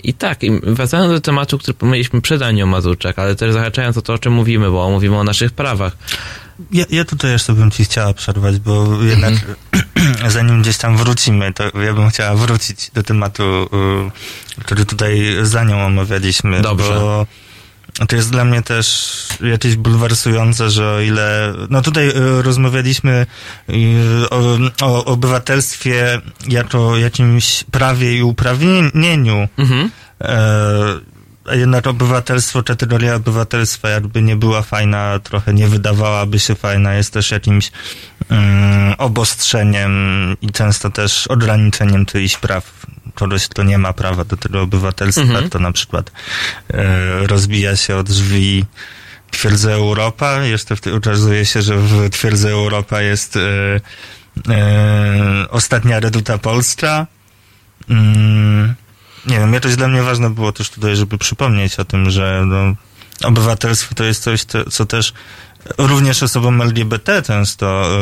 I tak, wracając do tematu, który mieliśmy przed Anią Mazurczak, ale też zahaczając o to, o czym mówimy, bo mówimy o naszych prawach. Ja tutaj jeszcze bym ci chciała przerwać, bo jednak zanim gdzieś tam wrócimy, to ja bym chciała wrócić do tematu, który tutaj za nią omawialiśmy. Dobrze. Bo to jest dla mnie też jakieś bulwersujące, że o ile... No tutaj rozmawialiśmy o obywatelstwie jako jakimś prawie i uprawnieniu. Mhm. A jednak obywatelstwo, kategoria obywatelstwa jakby nie była fajna, trochę nie wydawałaby się fajna, jest też jakimś obostrzeniem i często też ograniczeniem czyichś praw. Kogoś, kto nie ma prawa do tego obywatelstwa, to na przykład rozbija się o drzwi twierdzy Europa. Jeszcze okazuje się, że w twierdzy Europa jest ostatnia reduta polska. Nie wiem, jakoś dla mnie ważne było też tutaj, żeby przypomnieć o tym, że no, obywatelstwo to jest coś, co też również osobom LGBT często,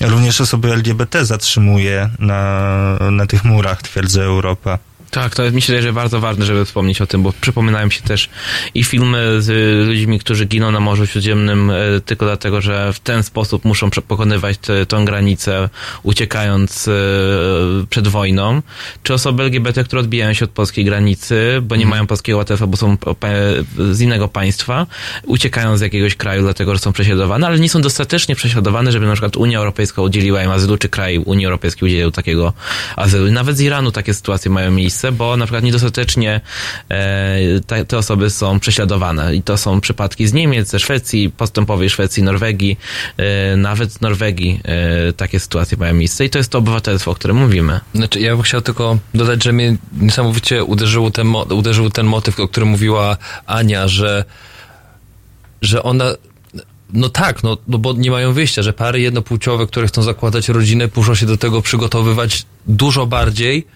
również osoby LGBT zatrzymuje na tych murach twierdzy Europa. Tak, to mi się wydaje, że bardzo ważne, żeby wspomnieć o tym, bo przypominają się też i filmy z ludźmi, którzy giną na Morzu Śródziemnym tylko dlatego, że w ten sposób muszą pokonywać tę granicę, uciekając przed wojną, czy osoby LGBT, które odbijają się od polskiej granicy, bo nie mają polskiego łatewca, bo są z innego państwa, uciekają z jakiegoś kraju dlatego, że są prześladowane, ale nie są dostatecznie prześladowane, żeby na przykład Unia Europejska udzieliła im azylu, czy kraj Unii Europejskiej udzielił takiego azylu. Nawet z Iranu takie sytuacje mają miejsce, bo na przykład niedostatecznie te osoby są prześladowane. I to są przypadki z Niemiec, ze Szwecji, postępowej Szwecji, Norwegii, nawet z Norwegii takie sytuacje mają miejsce. I to jest to obywatelstwo, o którym mówimy. Znaczy, ja bym chciał tylko dodać, że mnie niesamowicie uderzył ten motyw, o którym mówiła Ania, że ona... No tak, no bo nie mają wyjścia, że pary jednopłciowe, które chcą zakładać rodzinę, muszą się do tego przygotowywać dużo bardziej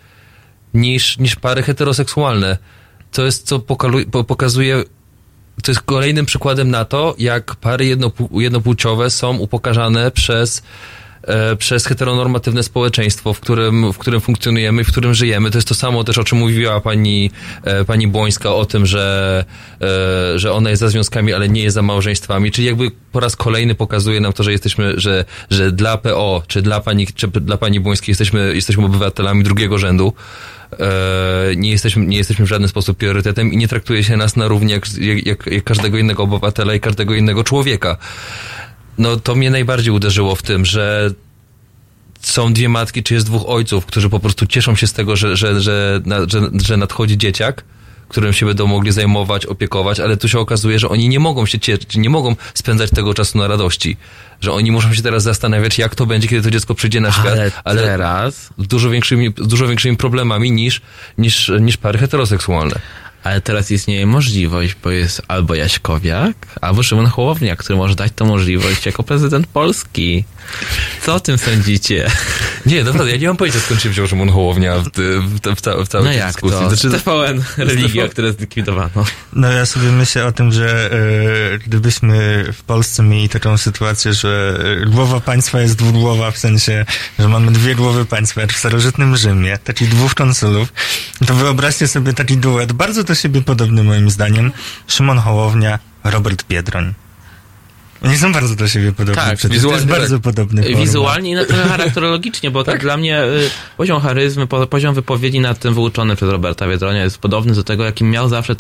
niż pary heteroseksualne. To jest, co pokazuje, to jest kolejnym przykładem na to, jak pary jednopłciowe są upokarzane przez heteronormatywne społeczeństwo, w którym funkcjonujemy, w którym żyjemy. To jest to samo też, o czym mówiła pani Błońska, o tym, że ona jest za związkami, ale nie jest za małżeństwami. Czyli jakby po raz kolejny pokazuje nam to, że jesteśmy, że dla PO, czy dla pani Błońskiej jesteśmy obywatelami drugiego rzędu. Nie jesteśmy w żaden sposób priorytetem i nie traktuje się nas na równi jak każdego innego obywatela i każdego innego człowieka. No to mnie najbardziej uderzyło w tym, że są dwie matki, czy jest dwóch ojców, którzy po prostu cieszą się z tego, że nadchodzi dzieciak, którym się będą mogli zajmować, opiekować, ale tu się okazuje, że oni nie mogą się cieszyć, nie mogą spędzać tego czasu na radości. Że oni muszą się teraz zastanawiać, jak to będzie, kiedy to dziecko przyjdzie na świat, ale teraz dużo większymi problemami niż pary heteroseksualne. Ale teraz istnieje możliwość, bo jest albo Jaśkowiak, albo Szymon Hołownia, który może dać tą możliwość jako prezydent Polski. Co o tym sądzicie? Nie, naprawdę, ja nie mam pojęcia, skąd się wziął Szymon Hołownia w całej tej dyskusji. No jak to? TVN, religia, które zlikwidowano. No ja sobie myślę o tym, że gdybyśmy w Polsce mieli taką sytuację, że głowa państwa jest dwugłowa, w sensie, że mamy dwie głowy państwa, jak w starożytnym Rzymie, takich dwóch konsulów, to wyobraźcie sobie taki duet, bardzo do siebie podobny moim zdaniem, Szymon Hołownia, Robert Biedroń. Oni są bardzo do siebie podobni. Tak, to jest bardzo podobny format. Wizualnie i na tyle charakterologicznie, bo tak dla mnie poziom charyzmy, poziom wypowiedzi nad tym wyuczony przez Roberta Biedronia jest podobny do tego, jakim miał zawsze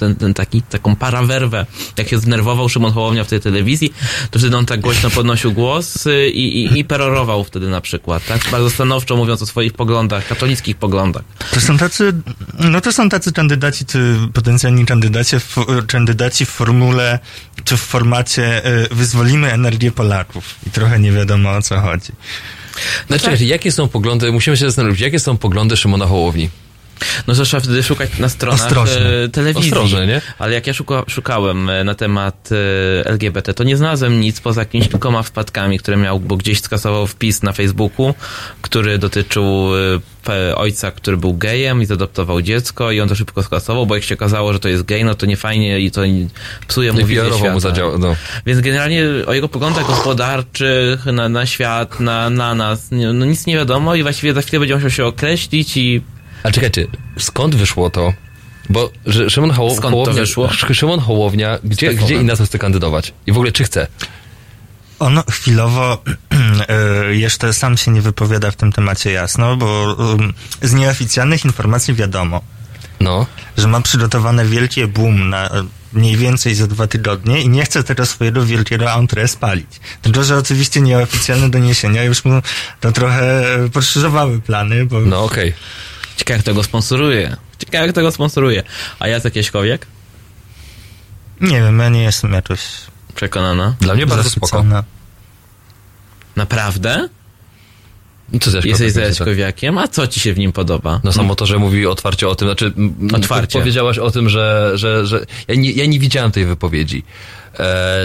taką parawerwę. Jak się zdenerwował Szymon Hołownia w tej telewizji, to wtedy on tak głośno podnosił głos i perorował wtedy na przykład, tak? Bardzo stanowczo mówiąc o swoich poglądach, katolickich poglądach. To są tacy kandydaci, czy potencjalni kandydaci w formule, czy w formacie wyzwolenia palimy energię Polaków i trochę nie wiadomo, o co chodzi. Znaczy, tak. Jakie są poglądy, musimy się zastanowić, jakie są poglądy Szymona Hołowni? No, że trzeba wtedy szukać na stronach telewizji. Ostrożnie, nie? Ale jak ja szukałem na temat LGBT, to nie znalazłem nic poza jakimiś kilkoma wpadkami, które miał, bo gdzieś skasował wpis na Facebooku, który dotyczył ojca, który był gejem i zadoptował dziecko, i on to szybko skasował, bo jak się okazało, że to jest gej, no to nie fajnie i to psuje mu wizję świata. Mu zadziała, no. Więc generalnie o jego poglądach gospodarczych, na świat, na nas, no nic nie wiadomo i właściwie za chwilę będzie musiał się określić i... A czekajcie, skąd wyszło to? Bo że Szymon Hołownia, gdzie i na co chce kandydować? I w ogóle czy chce? On chwilowo jeszcze sam się nie wypowiada w tym temacie jasno, bo z nieoficjalnych informacji wiadomo, że ma przygotowane wielkie boom na mniej więcej za 2 tygodnie i nie chce teraz swojego wielkiego entrée spalić. Tylko, że oczywiście nieoficjalne doniesienia już mu to trochę pokrzyżowały plany, bo... No okej. Okay. Ciekawe, kto go sponsoruje. A Jacek Jaśkowiak? Nie wiem, ja nie jestem jakoś... Przekonana? Dla mnie bardzo spoko. Naprawdę? Jesteś za Jaśkowiakiem? A co ci się w nim podoba? No samo to, że mówi otwarcie o tym, znaczy... Otwarcie. Powiedziałaś o tym, że ja nie widziałem tej wypowiedzi.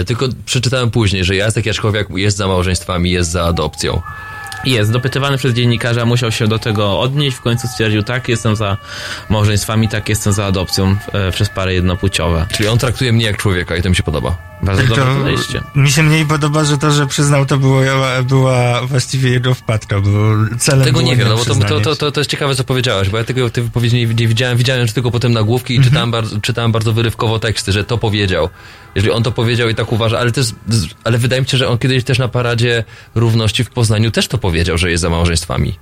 Tylko przeczytałem później, że Jacek Jaśkowiak jest za małżeństwami, jest za adopcją. Jest dopytywany przez dziennikarza, musiał się do tego odnieść, w końcu stwierdził, tak, jestem za małżeństwami, tak, jestem za adopcją przez pary jednopłciowe. Czyli on traktuje mnie jak człowieka i to mi się podoba. Bardzo dobre podejście. Mi się mniej podoba, że to, że przyznał, to była właściwie jego wpadka, bo celem tego nie wiem, no bo to jest ciekawe, co powiedziałaś, bo ja tego tej wypowiedzi nie widziałem, widziałem tylko potem nagłówki i czytałem bardzo wyrywkowo teksty, że to powiedział. Jeżeli on to powiedział i tak uważa, ale wydaje mi się, że on kiedyś też na Paradzie Równości w Poznaniu też to powiedział, że jest za małżeństwami.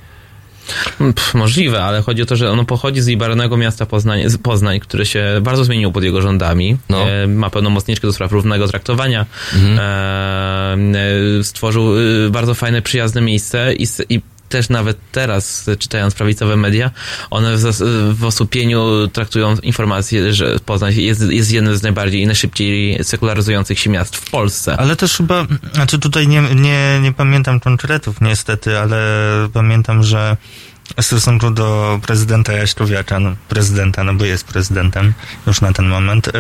Możliwe, ale chodzi o to, że ono pochodzi z liberalnego miasta Poznań, które się bardzo zmieniło pod jego rządami. No. Ma pełnomocniczkę do spraw równego traktowania. Mhm. Stworzył bardzo fajne, przyjazne miejsce i też nawet teraz, czytając prawicowe media, one w osłupieniu traktują informację, że Poznań jest jednym z najbardziej i najszybciej sekularyzujących się miast w Polsce. Ale też chyba, znaczy tutaj nie pamiętam konkretów niestety, ale pamiętam, że w stosunku do prezydenta Jaśkowiaka, prezydenta, bo jest prezydentem już na ten moment,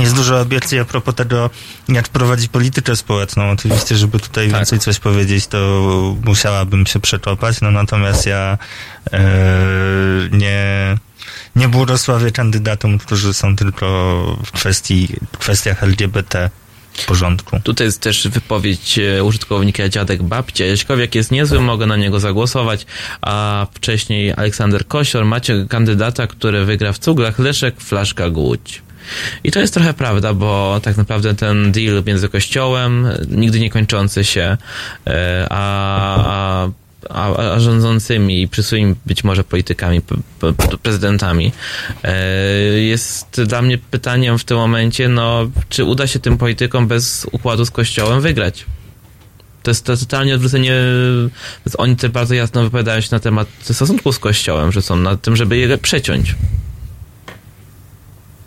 jest dużo obiekcji a propos tego, jak prowadzi politykę społeczną. Oczywiście, żeby tutaj więcej coś powiedzieć, to musiałabym się przekopać, natomiast ja nie błogosławię kandydatom, którzy są tylko w kwestiach LGBT. W porządku. Tutaj jest też wypowiedź użytkownika Dziadek Babcia. Jaśkowiak jest niezły, mogę na niego zagłosować, a wcześniej Aleksander Kosior. Macie kandydata, który wygra w Cuglach, Leszek, Flaszka, Głódź. I to jest trochę prawda, bo tak naprawdę ten deal między Kościołem, nigdy nie kończący się, a rządzącymi i przyszłymi być może politykami, prezydentami, jest dla mnie pytaniem w tym momencie, czy uda się tym politykom bez układu z Kościołem wygrać? To jest totalnie odwrócenie. Oni też bardzo jasno wypowiadają się na temat stosunku z Kościołem, że są na tym, żeby je przeciąć.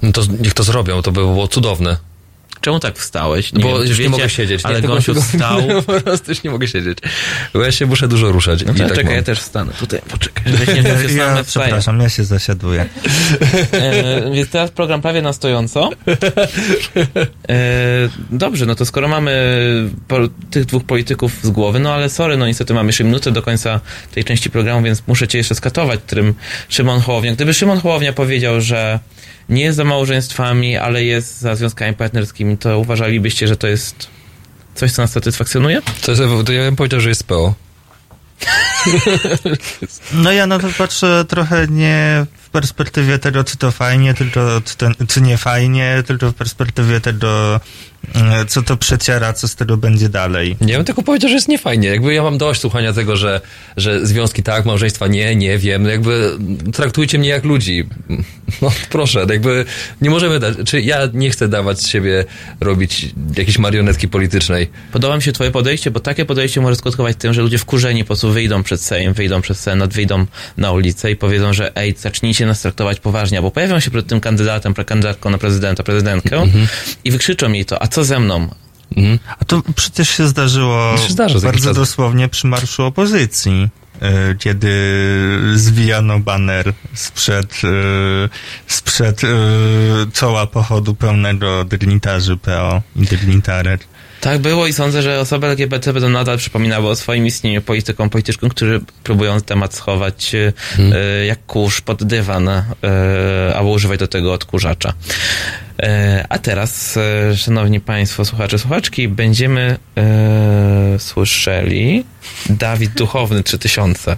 No to niech to zrobią, to by było cudowne. Czemu tak wstałeś? Nie bo wiem, już wiecie, nie mogę siedzieć. Ale Gąsiu wstał. No, po prostu już nie mogę siedzieć. Bo ja się muszę dużo ruszać. No tak, czekaj, ja też wstanę. Tutaj, poczekaj. Ja przepraszam, ja się zasiaduję. Więc teraz program prawie na stojąco. Dobrze, to skoro mamy tych dwóch polityków z głowy, ale sorry, niestety mamy jeszcze minutę do końca tej części programu, więc muszę cię jeszcze skatować, którym Szymon Hołownia. Gdyby Szymon Hołownia powiedział, że nie jest za małżeństwami, ale jest za związkami partnerskimi, to uważalibyście, że to jest coś, co nas satysfakcjonuje? To ja bym powiedział, że jest PO. Ja na to patrzę trochę nie w perspektywie tego, czy to fajnie, tylko czy nie fajnie, tylko w perspektywie tego, co to przeciera, co z tego będzie dalej. Nie, bym tylko powiedział, że jest niefajnie. Ja mam dość słuchania tego, że związki tak, małżeństwa nie wiem. Traktujcie mnie jak ludzi. Proszę, nie możemy dać. Czy ja nie chcę dawać z siebie robić jakiejś marionetki politycznej. Podoba mi się twoje podejście, bo takie podejście może skutkować tym, że ludzie wkurzeni po prostu wyjdą przed Senat, wyjdą na ulicę i powiedzą, że zacznijcie nas traktować poważnie, bo pojawią się przed tym kandydatką na prezydentkę i wykrzyczą jej to, a co ze mną? Mhm. A to przecież się zdarzyło bardzo dosłownie przy marszu opozycji, kiedy zwijano baner sprzed czoła pochodu pełnego dygnitarzy PO i dygnitarek. Tak było i sądzę, że osoby LGBT będą nadal przypominały o swoim istnieniu politykom, polityczkom, którzy próbują temat schować jak kurz pod dywan, albo używać do tego odkurzacza. A teraz, szanowni państwo, słuchacze, słuchaczki, będziemy słyszeli Dawid Duchowny 3000.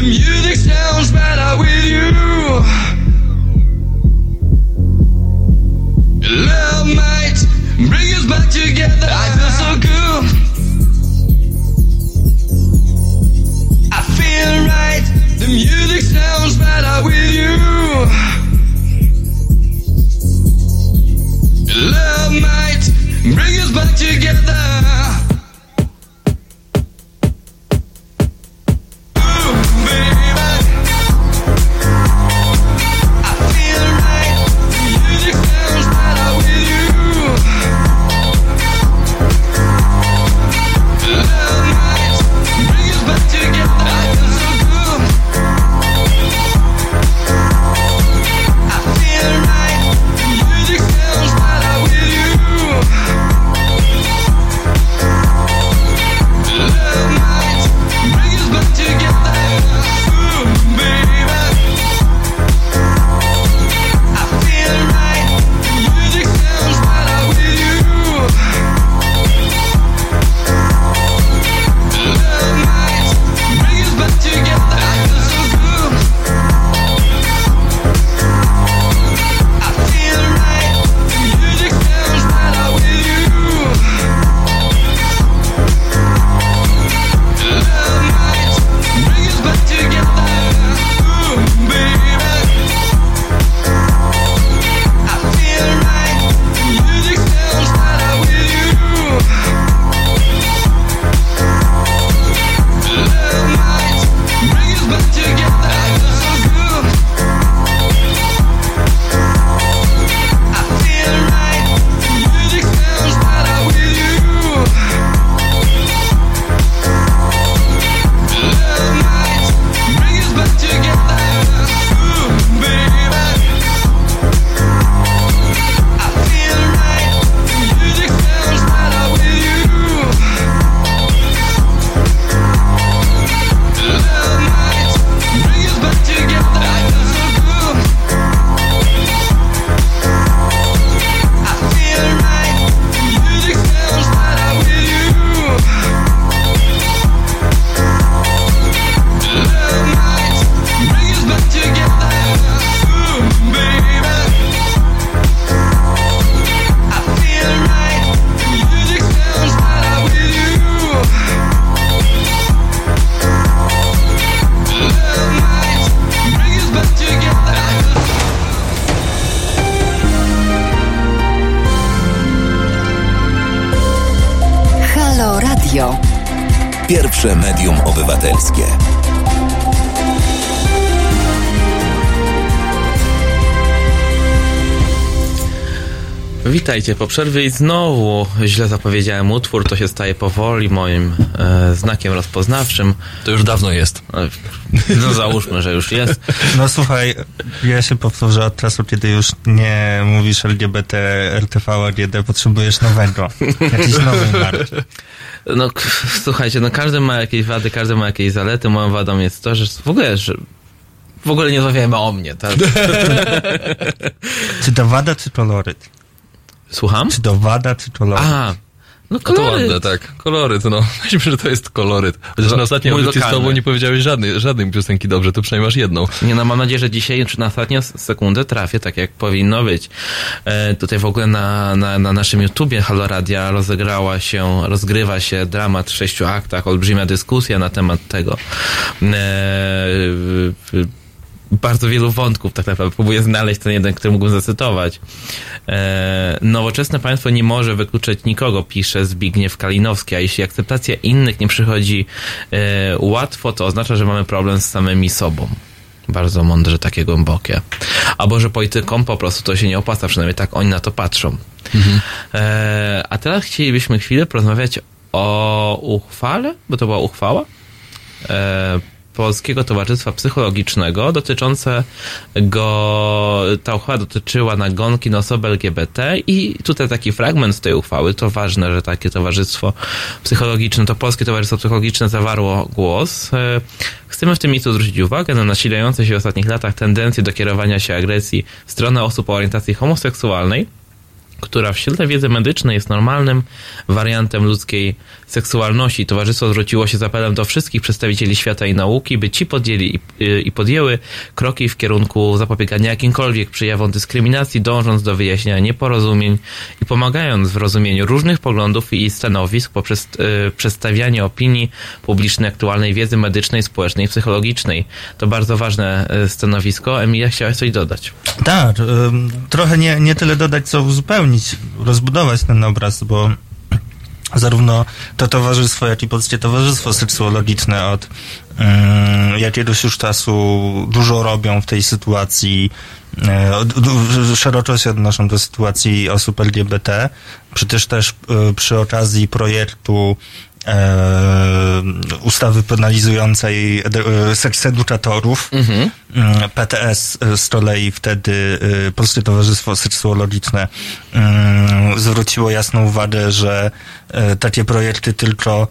Music sounds better with you. Pierwsze medium obywatelskie. Witajcie po przerwie i znowu źle zapowiedziałem utwór, to się staje powoli moim znakiem rozpoznawczym. To już dawno jest. No załóżmy, że już jest. No słuchaj, ja się powtórzę od czasu, kiedy już nie mówisz LGBT, RTV, AGD, potrzebujesz nowego. Jakiś nowy marki. No słuchajcie, no każdy ma jakieś wady, każdy ma jakieś zalety. Moją wadą jest to, że w ogóle nie rozmawiajmy o mnie, tak? Czy to wada, czy koloryt? Słucham? Czy to wada, czy koloryt? Aha. No koloryt. To ładne, tak. Koloryt, no. Myślę, że to jest koloryt. Chociaż na ostatniej audycji z tobą nie powiedziałeś żadnej piosenki dobrze, to przynajmniej masz jedną. Nie, no mam nadzieję, że dzisiaj, czy na ostatnią sekundę trafię, tak jak powinno być. Tutaj w ogóle na naszym YouTubie Halo Radia rozgrywa się dramat w 6 aktach, olbrzymia dyskusja na temat tego. Bardzo wielu wątków tak naprawdę. Próbuję znaleźć ten jeden, który mógłbym zacytować. Nowoczesne państwo nie może wykluczać nikogo, pisze Zbigniew Kalinowski, a jeśli akceptacja innych nie przychodzi łatwo, to oznacza, że mamy problem z samymi sobą. Bardzo mądrze, takie głębokie. Albo, że politykom po prostu to się nie opłaca, przynajmniej tak oni na to patrzą. Mhm. A teraz chcielibyśmy chwilę porozmawiać o uchwale, bo to była uchwała, Polskiego Towarzystwa Psychologicznego ta uchwała dotyczyła nagonki na osoby LGBT i tutaj taki fragment z tej uchwały, to ważne, że takie towarzystwo psychologiczne, to Polskie Towarzystwo Psychologiczne zawarło głos. Chcemy w tym miejscu zwrócić uwagę na nasilające się w ostatnich latach tendencje do kierowania się agresji w stronę osób o orientacji homoseksualnej, która w świetle wiedzy medycznej jest normalnym wariantem ludzkiej seksualności. Towarzystwo zwróciło się z apelem do wszystkich przedstawicieli świata i nauki, by ci podjęli i podjęły kroki w kierunku zapobiegania jakimkolwiek przejawom dyskryminacji, dążąc do wyjaśnienia nieporozumień i pomagając w rozumieniu różnych poglądów i stanowisk poprzez przedstawianie opinii publicznej, aktualnej wiedzy medycznej, społecznej i psychologicznej. To bardzo ważne stanowisko. Emilia, chciałaś coś dodać? Tak, trochę nie tyle dodać, co uzupełnić, rozbudować ten obraz, bo zarówno to towarzystwo, jak i Polskie Towarzystwo Seksuologiczne od jakiegoś już czasu dużo robią w tej sytuacji, szeroko się odnoszą do sytuacji osób LGBT. Przecież też przy okazji projektu ustawy penalizującej seks edukatorów, PTS z kolei wtedy Polskie Towarzystwo Seksuologiczne zwróciło jasną uwagę, że takie projekty tylko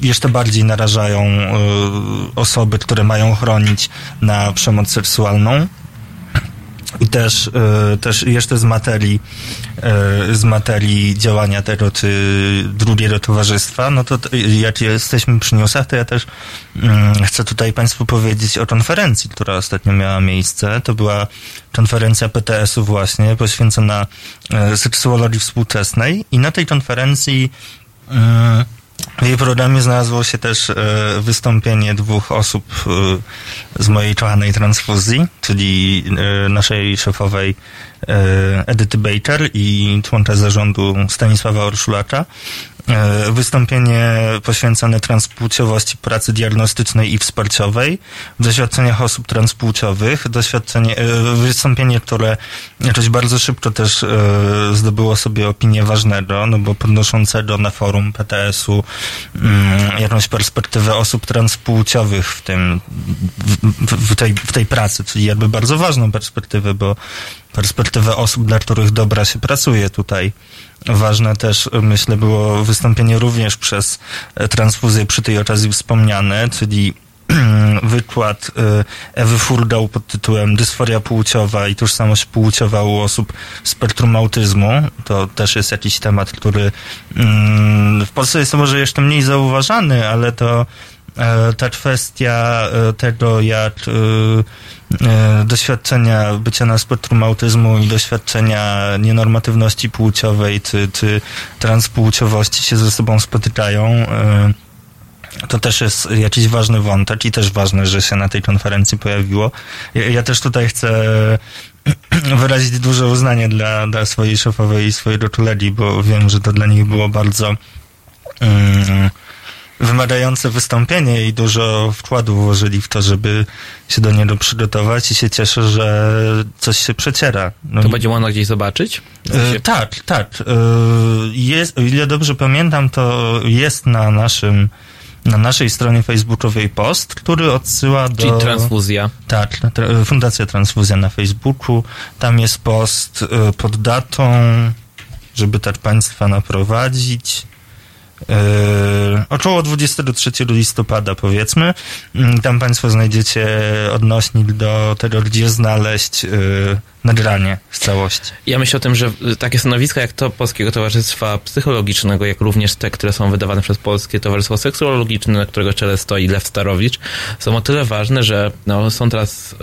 jeszcze bardziej narażają osoby, które mają chronić, na przemoc seksualną. I też jeszcze z materii działania tego czy drugiego towarzystwa, no to jak jesteśmy przy newsach, to ja też chcę tutaj Państwu powiedzieć o konferencji, która ostatnio miała miejsce. To była konferencja PTS-u właśnie, poświęcona seksuologii współczesnej, i na tej konferencji w jej programie znalazło się też wystąpienie dwóch osób z mojej kochanej transfuzji, czyli naszej szefowej Edyty Baker i członka zarządu Stanisława Orszulaka. Wystąpienie poświęcone transpłciowości pracy diagnostycznej i wsparciowej w doświadczeniach osób transpłciowych. Wystąpienie, które jakoś bardzo szybko też zdobyło sobie opinię ważnego, no bo podnoszącego na forum PTS-u jakąś perspektywę osób transpłciowych w tej pracy, czyli jakby bardzo ważną perspektywę, bo perspektywę osób, dla których dobra się pracuje tutaj. Ważne też, myślę, było wystąpienie również przez transfuzję przy tej okazji wspomniane, czyli wykład Ewy Furgał pod tytułem Dysforia płciowa i tożsamość płciowa u osób spektrum autyzmu. To też jest jakiś temat, który w Polsce jest może jeszcze mniej zauważany, ale to ta kwestia tego, jak doświadczenia bycia na spektrum autyzmu i doświadczenia nienormatywności płciowej czy transpłciowości się ze sobą spotykają, to też jest jakiś ważny wątek i też ważne, że się na tej konferencji pojawiło. Ja też tutaj chcę wyrazić duże uznanie dla swojej szefowej i swojego kolegi, bo wiem, że to dla nich było bardzo wymagające wystąpienie i dużo wkładu włożyli w to, żeby się do niego przygotować, i się cieszę, że coś się przeciera. No to będzie można gdzieś zobaczyć? Tak. O ile dobrze pamiętam, to jest na naszej stronie facebookowej post, który odsyła do... Czyli transfuzja. Tak, Fundacja Transfuzja na Facebooku. Tam jest post pod datą, żeby tak Państwa naprowadzić... około 23 listopada, powiedzmy. Tam Państwo znajdziecie odnośnik do tego, gdzie znaleźć nagranie w całości. Ja myślę o tym, że takie stanowiska jak to Polskiego Towarzystwa Psychologicznego, jak również te, które są wydawane przez Polskie Towarzystwo Seksuologiczne, na którego czele stoi Lew Starowicz, są o tyle ważne, że są teraz...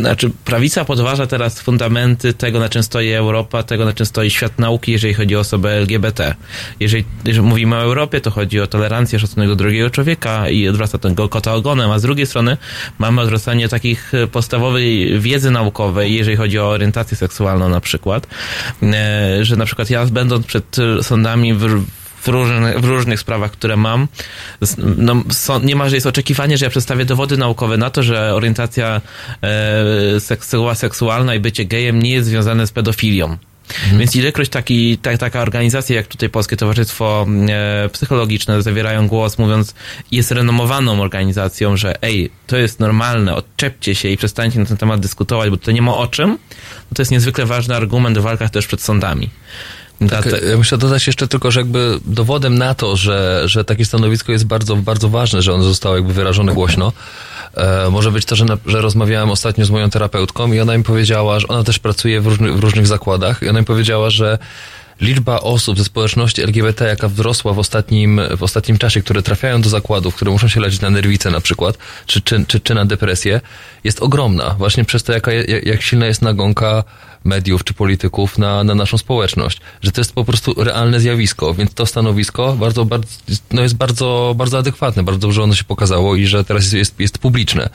Znaczy, prawica podważa teraz fundamenty tego, na czym stoi Europa, tego, na czym stoi świat nauki, jeżeli chodzi o osoby LGBT. Jeżeli mówimy o Europie, to chodzi o tolerancję, szacunek do drugiego człowieka i odwraca tego kota ogonem, a z drugiej strony mamy odwracanie takich podstawowej wiedzy naukowej, jeżeli chodzi o orientację seksualną na przykład, że na przykład ja, będąc przed sądami w różnych sprawach, które mam, niemalże jest oczekiwanie, że ja przedstawię dowody naukowe na to, że orientacja seksualna i bycie gejem nie jest związane z pedofilią. Więc ilekroć taka organizacja jak tutaj Polskie Towarzystwo Psychologiczne zawierają głos, mówiąc, jest renomowaną organizacją, że to jest normalne, odczepcie się i przestańcie na ten temat dyskutować, bo tutaj nie ma o czym, no to jest niezwykle ważny argument w walkach też przed sądami. Tak, ja muszę dodać jeszcze tylko, że jakby dowodem na to, że takie stanowisko jest bardzo, bardzo ważne, że ono zostało jakby wyrażone głośno, może być to, że rozmawiałem ostatnio z moją terapeutką i ona mi powiedziała, że ona też pracuje w różnych zakładach, i ona mi powiedziała, że liczba osób ze społeczności LGBT, jaka wzrosła w ostatnim czasie, które trafiają do zakładów, które muszą się leczyć na nerwice na przykład, czy na depresję, jest ogromna. Właśnie przez to, jak silna jest nagonka mediów czy polityków na naszą społeczność. Że to jest po prostu realne zjawisko, więc to stanowisko bardzo jest bardzo adekwatne, bardzo dobrze ono się pokazało i że teraz jest publiczne.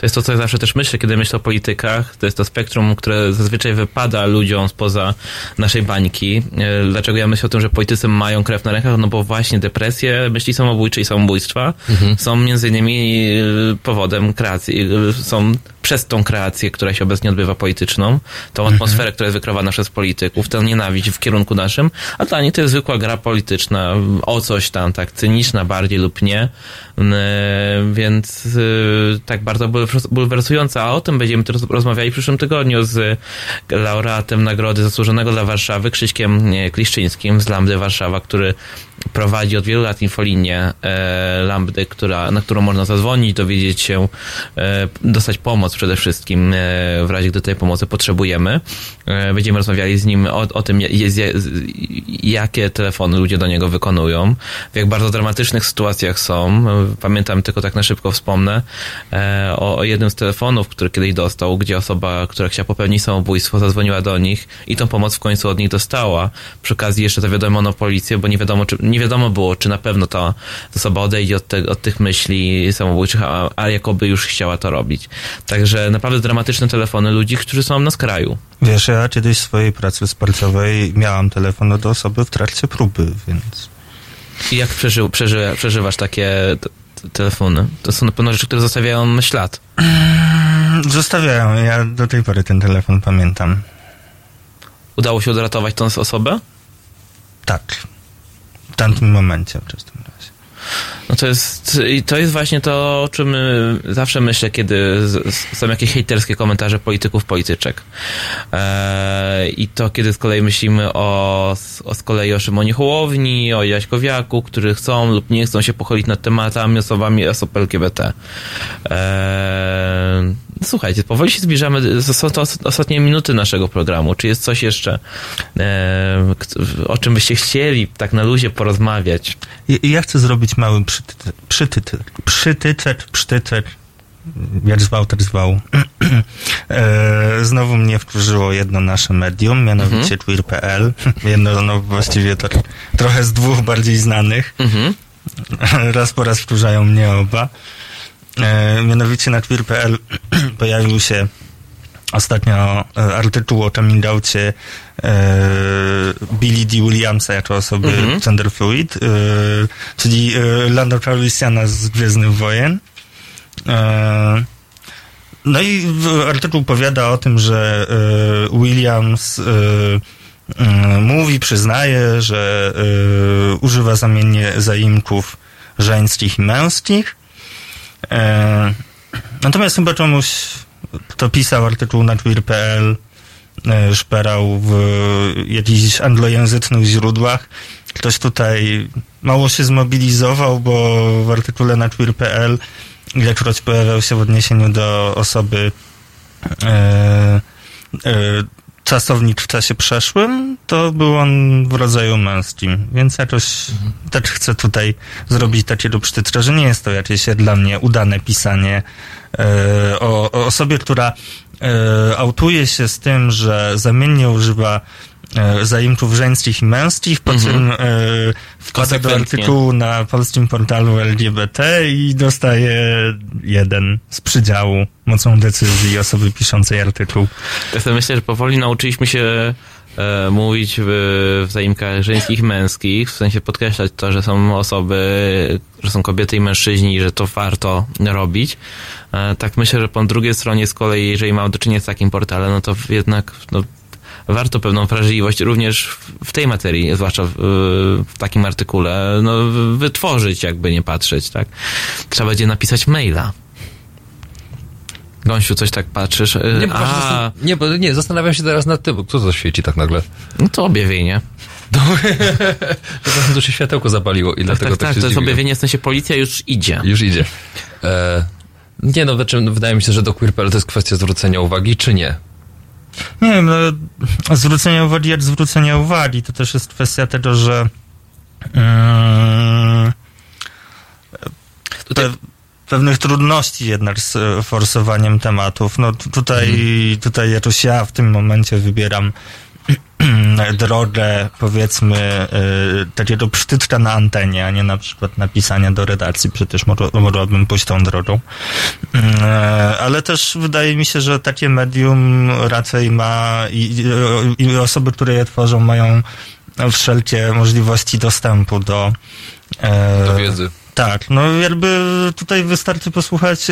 To jest to, co ja zawsze też myślę, kiedy myślę o politykach. To jest to spektrum, które zazwyczaj wypada ludziom spoza naszej bańki. Dlaczego ja myślę o tym, że politycy mają krew na rękach? No bo właśnie depresje, myśli samobójcze i samobójstwa są między innymi powodem kreacji. Są przez tą kreację, która się obecnie odbywa polityczną, tą atmosferę, która jest wykrowana przez polityków, tę nienawiść w kierunku naszym, a dla niej to jest zwykła gra polityczna, o coś tam, tak cyniczna bardziej lub nie, więc tak bardzo bulwersująca, a o tym będziemy też rozmawiali w przyszłym tygodniu z laureatem Nagrody Zasłużonego dla Warszawy, Krzyśkiem Kliszczyńskim z Lambdy Warszawa, który prowadzi od wielu lat infolinię Lambdy, na którą można zadzwonić, dowiedzieć się, dostać pomoc przede wszystkim, w razie gdy tej pomocy potrzebujemy. Będziemy rozmawiali z nim o tym, jakie telefony ludzie do niego wykonują, w jak bardzo dramatycznych sytuacjach są. Pamiętam, tylko tak na szybko wspomnę, o jednym z telefonów, który kiedyś dostał, gdzie osoba, która chciała popełnić samobójstwo, zadzwoniła do nich i tą pomoc w końcu od nich dostała. Przy okazji jeszcze zawiadomiono policję, bo nie wiadomo było, czy na pewno ta osoba odejdzie od tych myśli samobójczych, a jakoby już chciała to robić. Także naprawdę dramatyczne telefony ludzi, którzy są na skraju. Wiesz, ja kiedyś w swojej pracy sportowej miałam telefon do osoby w trakcie próby, więc... I jak przeżywasz takie telefony? To są na pewno rzeczy, które zostawiają ślad. Zostawiają. Ja do tej pory ten telefon pamiętam. Udało się odratować tą osobę? Tak. W tamtym momencie, w tym razie. No to jest właśnie to, o czym zawsze myślę, kiedy są jakieś hejterskie komentarze polityków, polityczek. I to, kiedy z kolei myślimy o Szymonie Hołowni, o Jaśkowiaku, którzy chcą lub nie chcą się pochylić nad tematami, osób LGBT. Słuchajcie, powoli się zbliżamy, są to ostatnie minuty naszego programu. Czy jest coś jeszcze, o czym byście chcieli tak na luzie porozmawiać? Ja chcę zrobić mały przytytek, jak zwał. Znowu mnie wkurzyło jedno nasze medium, mianowicie queer.pl, jedno właściwie to trochę z dwóch bardziej znanych. Raz po raz wkurzają mnie oba. Mianowicie na queer.pl pojawił się ostatnio artykuł o coming outcie Billy D. Williamsa jako osoby gender fluid, czyli Lando Calrissiana z Gwiezdnych Wojen. No i artykuł powiada o tym, że Williams mówi, przyznaje, że używa zamiennie zaimków żeńskich i męskich. Natomiast chyba komuś, kto pisał artykuł na queer.pl, szperał w jakichś anglojęzycznych źródłach. Ktoś tutaj mało się zmobilizował, bo w artykule na queer.pl ilekroć pojawiał się w odniesieniu do osoby czasownik w czasie przeszłym, to był on w rodzaju męskim, więc jakoś też chcę tutaj zrobić takiego przytytka, że nie jest to jakieś dla mnie udane pisanie o osobie, która autuje się z tym, że zamiennie używa zaimków żeńskich i męskich, po czym wpada do artykułu na polskim portalu LGBT i dostaje 1 z przydziału mocą decyzji osoby piszącej artykuł. Ja myślę, że powoli nauczyliśmy się mówić w zaimkach żeńskich i męskich, w sensie podkreślać to, że są osoby, że są kobiety i mężczyźni, że to warto robić. Tak myślę, że po drugiej stronie z kolei, jeżeli mamy do czynienia z takim portalem, no to jednak... No, warto pewną wrażliwość również w tej materii, zwłaszcza w takim artykule, no, wytworzyć, jakby nie patrzeć, tak? Trzeba będzie napisać maila. Gąsiu, coś tak patrzysz. Nie, zastanawiam się teraz nad tym, kto to świeci tak nagle? No to objawienie. To się światełko zapaliło i tak, dlatego tak się to jest objawienie, w sensie policja już idzie. Nie no, wydaje mi się, że do queer.pl to jest kwestia zwrócenia uwagi, czy nie? Nie wiem, no, zwrócenia uwagi, to też jest kwestia tego, że pewnych trudności jednak z forsowaniem tematów. No tutaj jakoś ja w tym momencie wybieram drogę, powiedzmy, takiego przytyczka na antenie, a nie na przykład napisania do redakcji, przecież mogłabym pójść tą drogą. Ale też wydaje mi się, że takie medium raczej ma i osoby, które je tworzą, mają wszelkie możliwości dostępu do wiedzy. Tak, no jakby tutaj wystarczy posłuchać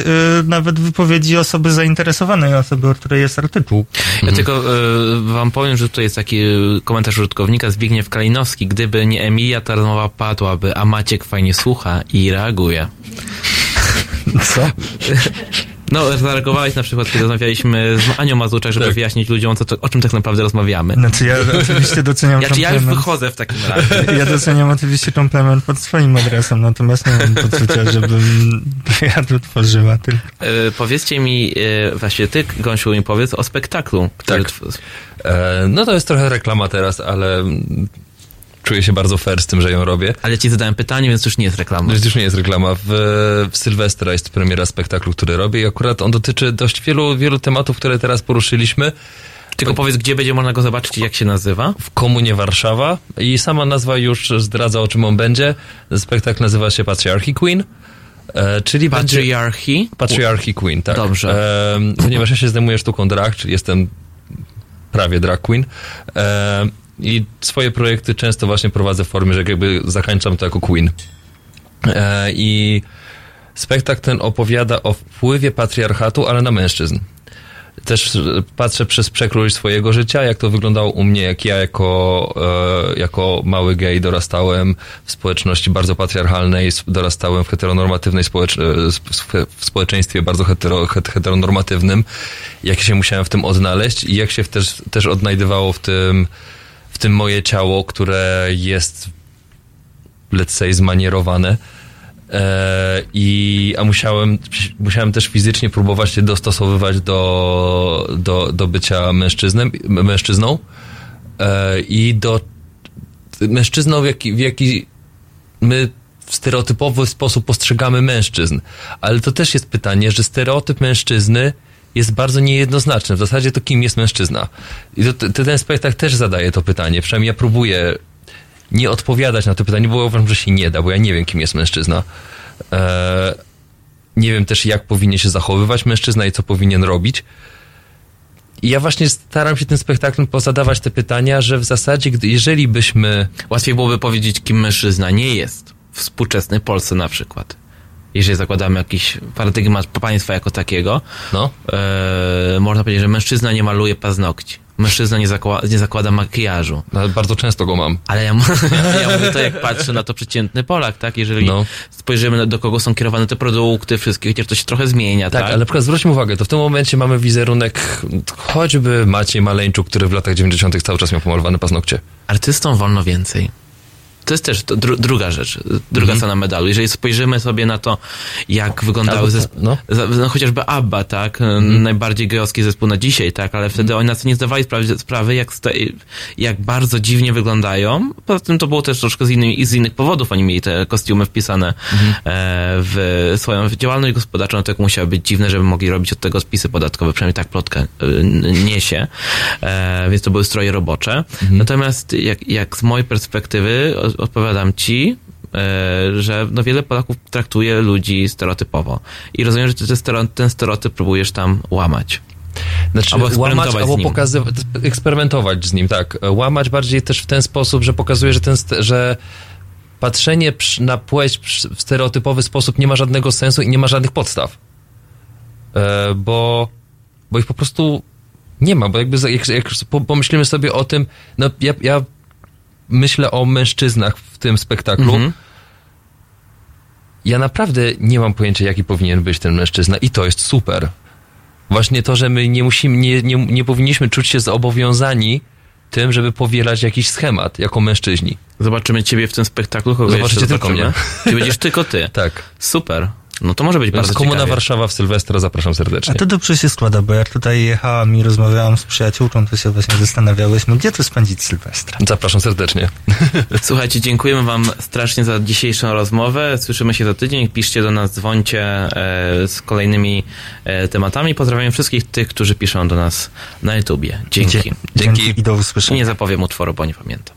nawet wypowiedzi osoby zainteresowanej, osoby, o której jest artykuł. Ja tylko wam powiem, że tutaj jest taki komentarz użytkownika Zbigniew Kalinowski. Gdyby nie Emilia, ta rozmowa padłaby, a Maciek fajnie słucha i reaguje. Co? No, zareagowałeś na przykład, kiedy rozmawialiśmy z Anią Mazurczak, żeby wyjaśnić ludziom, o czym tak naprawdę rozmawiamy. Znaczy ja oczywiście doceniam komplement. Ja już wychodzę w takim razie. Ja doceniam oczywiście komplement pod swoim adresem, natomiast nie mam poczucia, żebym wiatru tworzyła. Powiedzcie mi, właściwie ty, Gąsiu, mi powiedz o spektaklu. Który no to jest trochę reklama teraz, ale... Czuję się bardzo fair z tym, że ją robię. Ale ci zadałem pytanie, więc już nie jest reklama. Już nie jest reklama. W Sylwestra jest premiera spektaklu, który robię i akurat on dotyczy dość wielu tematów, które teraz poruszyliśmy. Tylko powiedz, gdzie będzie można go zobaczyć i jak się nazywa? W Komunie Warszawa. I sama nazwa już zdradza, o czym on będzie. Spektakl nazywa się Patriarchy Queen. Czyli Patriarchy Queen, tak. Dobrze. Ponieważ ja się zajmuję sztuką drag, czyli jestem prawie drag queen. I swoje projekty często właśnie prowadzę w formie, że jakby zakańczam to jako queen. I spektakl ten opowiada o wpływie patriarchatu, ale na mężczyzn. Też patrzę przez przekrój swojego życia, jak to wyglądało u mnie, jak ja jako mały gej dorastałem w społeczności bardzo patriarchalnej, dorastałem w heteronormatywnej w społeczeństwie bardzo heteronormatywnym, jak się musiałem w tym odnaleźć i jak się też odnajdywało w tym moje ciało, które jest, let's say, zmanierowane. A musiałem też fizycznie próbować się dostosowywać do bycia mężczyzną i do mężczyzną, w jaki my w stereotypowy sposób postrzegamy mężczyzn. Ale to też jest pytanie, że stereotyp mężczyzny jest bardzo niejednoznaczny. W zasadzie to kim jest mężczyzna? I ten spektakl też zadaje to pytanie. Przynajmniej ja próbuję nie odpowiadać na to pytanie, bo uważam, że się nie da, bo ja nie wiem, kim jest mężczyzna. Nie wiem też, jak powinien się zachowywać mężczyzna i co powinien robić. I ja właśnie staram się tym spektaklem pozadawać te pytania, że w zasadzie, jeżeli byśmy... Łatwiej byłoby powiedzieć, kim mężczyzna nie jest w współczesnej Polsce na przykład. Jeżeli zakładamy jakiś paradygmat państwa jako takiego, można powiedzieć, że mężczyzna nie maluje paznokci. Mężczyzna nie zakłada makijażu. Ale bardzo często go mam. Ale ja mówię to, jak patrzę na to przeciętny Polak, tak? Jeżeli spojrzymy, do kogo są kierowane te produkty, wszystkie, chociaż to się trochę zmienia, tak? Ale na przykład zwróćmy uwagę, to w tym momencie mamy wizerunek choćby Maciej Maleńczuk, który w latach 90. cały czas miał pomalowane paznokcie. Artystom wolno więcej. To jest też druga rzecz, druga strona medalu. Jeżeli spojrzymy sobie na to, jak wyglądały chociażby ABBA, tak? Najbardziej gejowski zespół na dzisiaj, tak? Ale wtedy oni na co nie zdawali sprawy, jak bardzo dziwnie wyglądają. Poza tym to było też troszkę z innych powodów. Oni mieli te kostiumy wpisane w swoją działalność gospodarczą. No to musiało być dziwne, żeby mogli robić od tego spisy podatkowe. Przynajmniej tak plotka niesie. Więc to były stroje robocze. Natomiast jak z mojej perspektywy odpowiadam ci, że no wiele Polaków traktuje ludzi stereotypowo. I rozumiem, że ten stereotyp próbujesz tam łamać. Znaczy, albo łamać, albo pokazywać, eksperymentować z nim, tak. Łamać bardziej też w ten sposób, że pokazuje, że patrzenie na płeć w stereotypowy sposób nie ma żadnego sensu i nie ma żadnych podstaw. Bo ich po prostu nie ma. Bo jakby jak pomyślimy sobie o tym, no ja myślę o mężczyznach w tym spektaklu. Ja naprawdę nie mam pojęcia, jaki powinien być ten mężczyzna i to jest super. Właśnie to, że my nie powinniśmy czuć się zobowiązani tym, żeby powielać jakiś schemat jako mężczyźni. Zobaczymy ciebie w tym spektaklu, kogo zobaczycie tylko mnie. Czy będziesz tylko ty. Tak. Super. No to może być bardzo ciekawe. Komuna Warszawa w Sylwestra, zapraszam serdecznie. A to dobrze się składa, bo jak tutaj jechałam i rozmawiałam z przyjaciółką, to się właśnie zastanawiałyśmy, gdzie tu spędzić Sylwestra. Zapraszam serdecznie. Słuchajcie, dziękujemy wam strasznie za dzisiejszą rozmowę. Słyszymy się za tydzień. Piszcie do nas, dzwońcie z kolejnymi tematami. Pozdrawiam wszystkich tych, którzy piszą do nas na YouTubie. Dzięki. I do usłyszenia. Nie zapowiem utworu, bo nie pamiętam.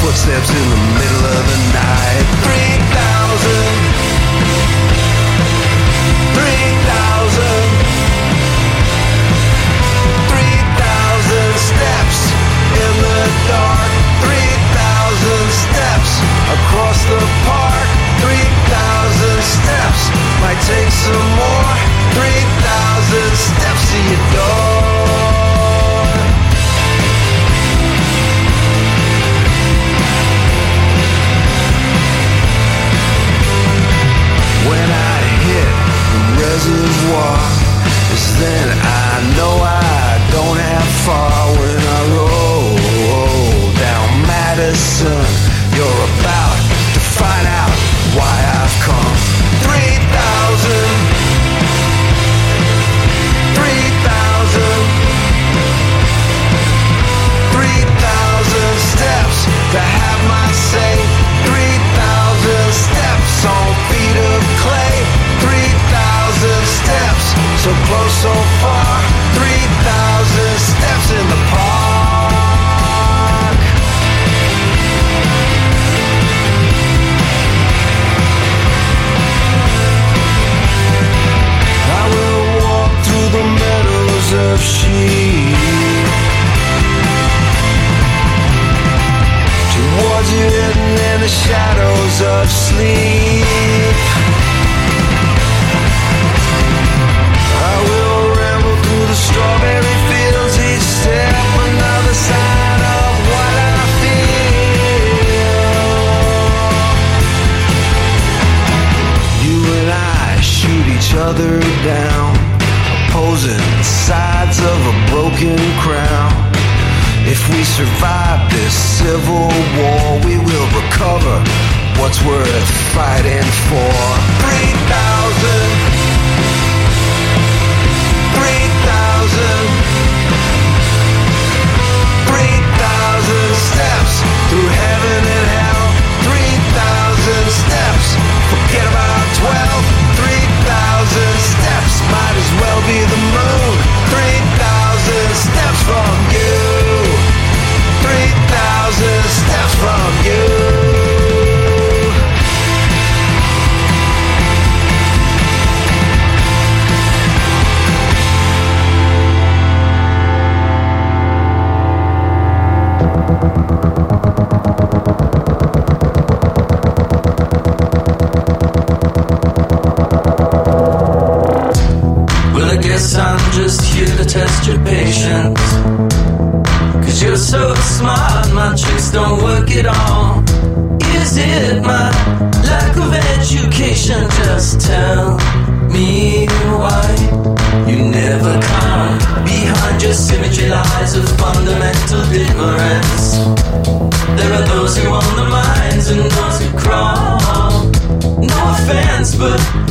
Footsteps in the middle of the night. 3,000 steps in the dark. 3,000 steps across the park. 3,000 steps might take some more. 3,000 steps to your door. When I hit the reservoir, it's then I know I don't have far. When I roll down Madison, you're about to find out why I've come. 3,000 steps to have my say. 3,000 steps on feet of clay. 3,000 steps, so close, so far. 3,000 steps in the park. I will walk through the meadows of sheep towards you hidden in the shadows of sleep. I will ramble through the strawberry fields each step, another sign of what I feel. You and I shoot each other down, opposing sides of a broken crown. If we survive this civil war, we will recover what's worth fighting for. 3,000 steps through heaven and hell. 3,000 steps, forget about 12. 3,000 steps, might as well be the moon. 3,000 steps from you. 3,000 steps from you. Well, I guess I'm just here to test your patience. You're so smart, my tricks don't work at all. Is it my lack of education? Just tell me why you never come. Behind your symmetry lies a fundamental difference. There are those who own the minds and złe.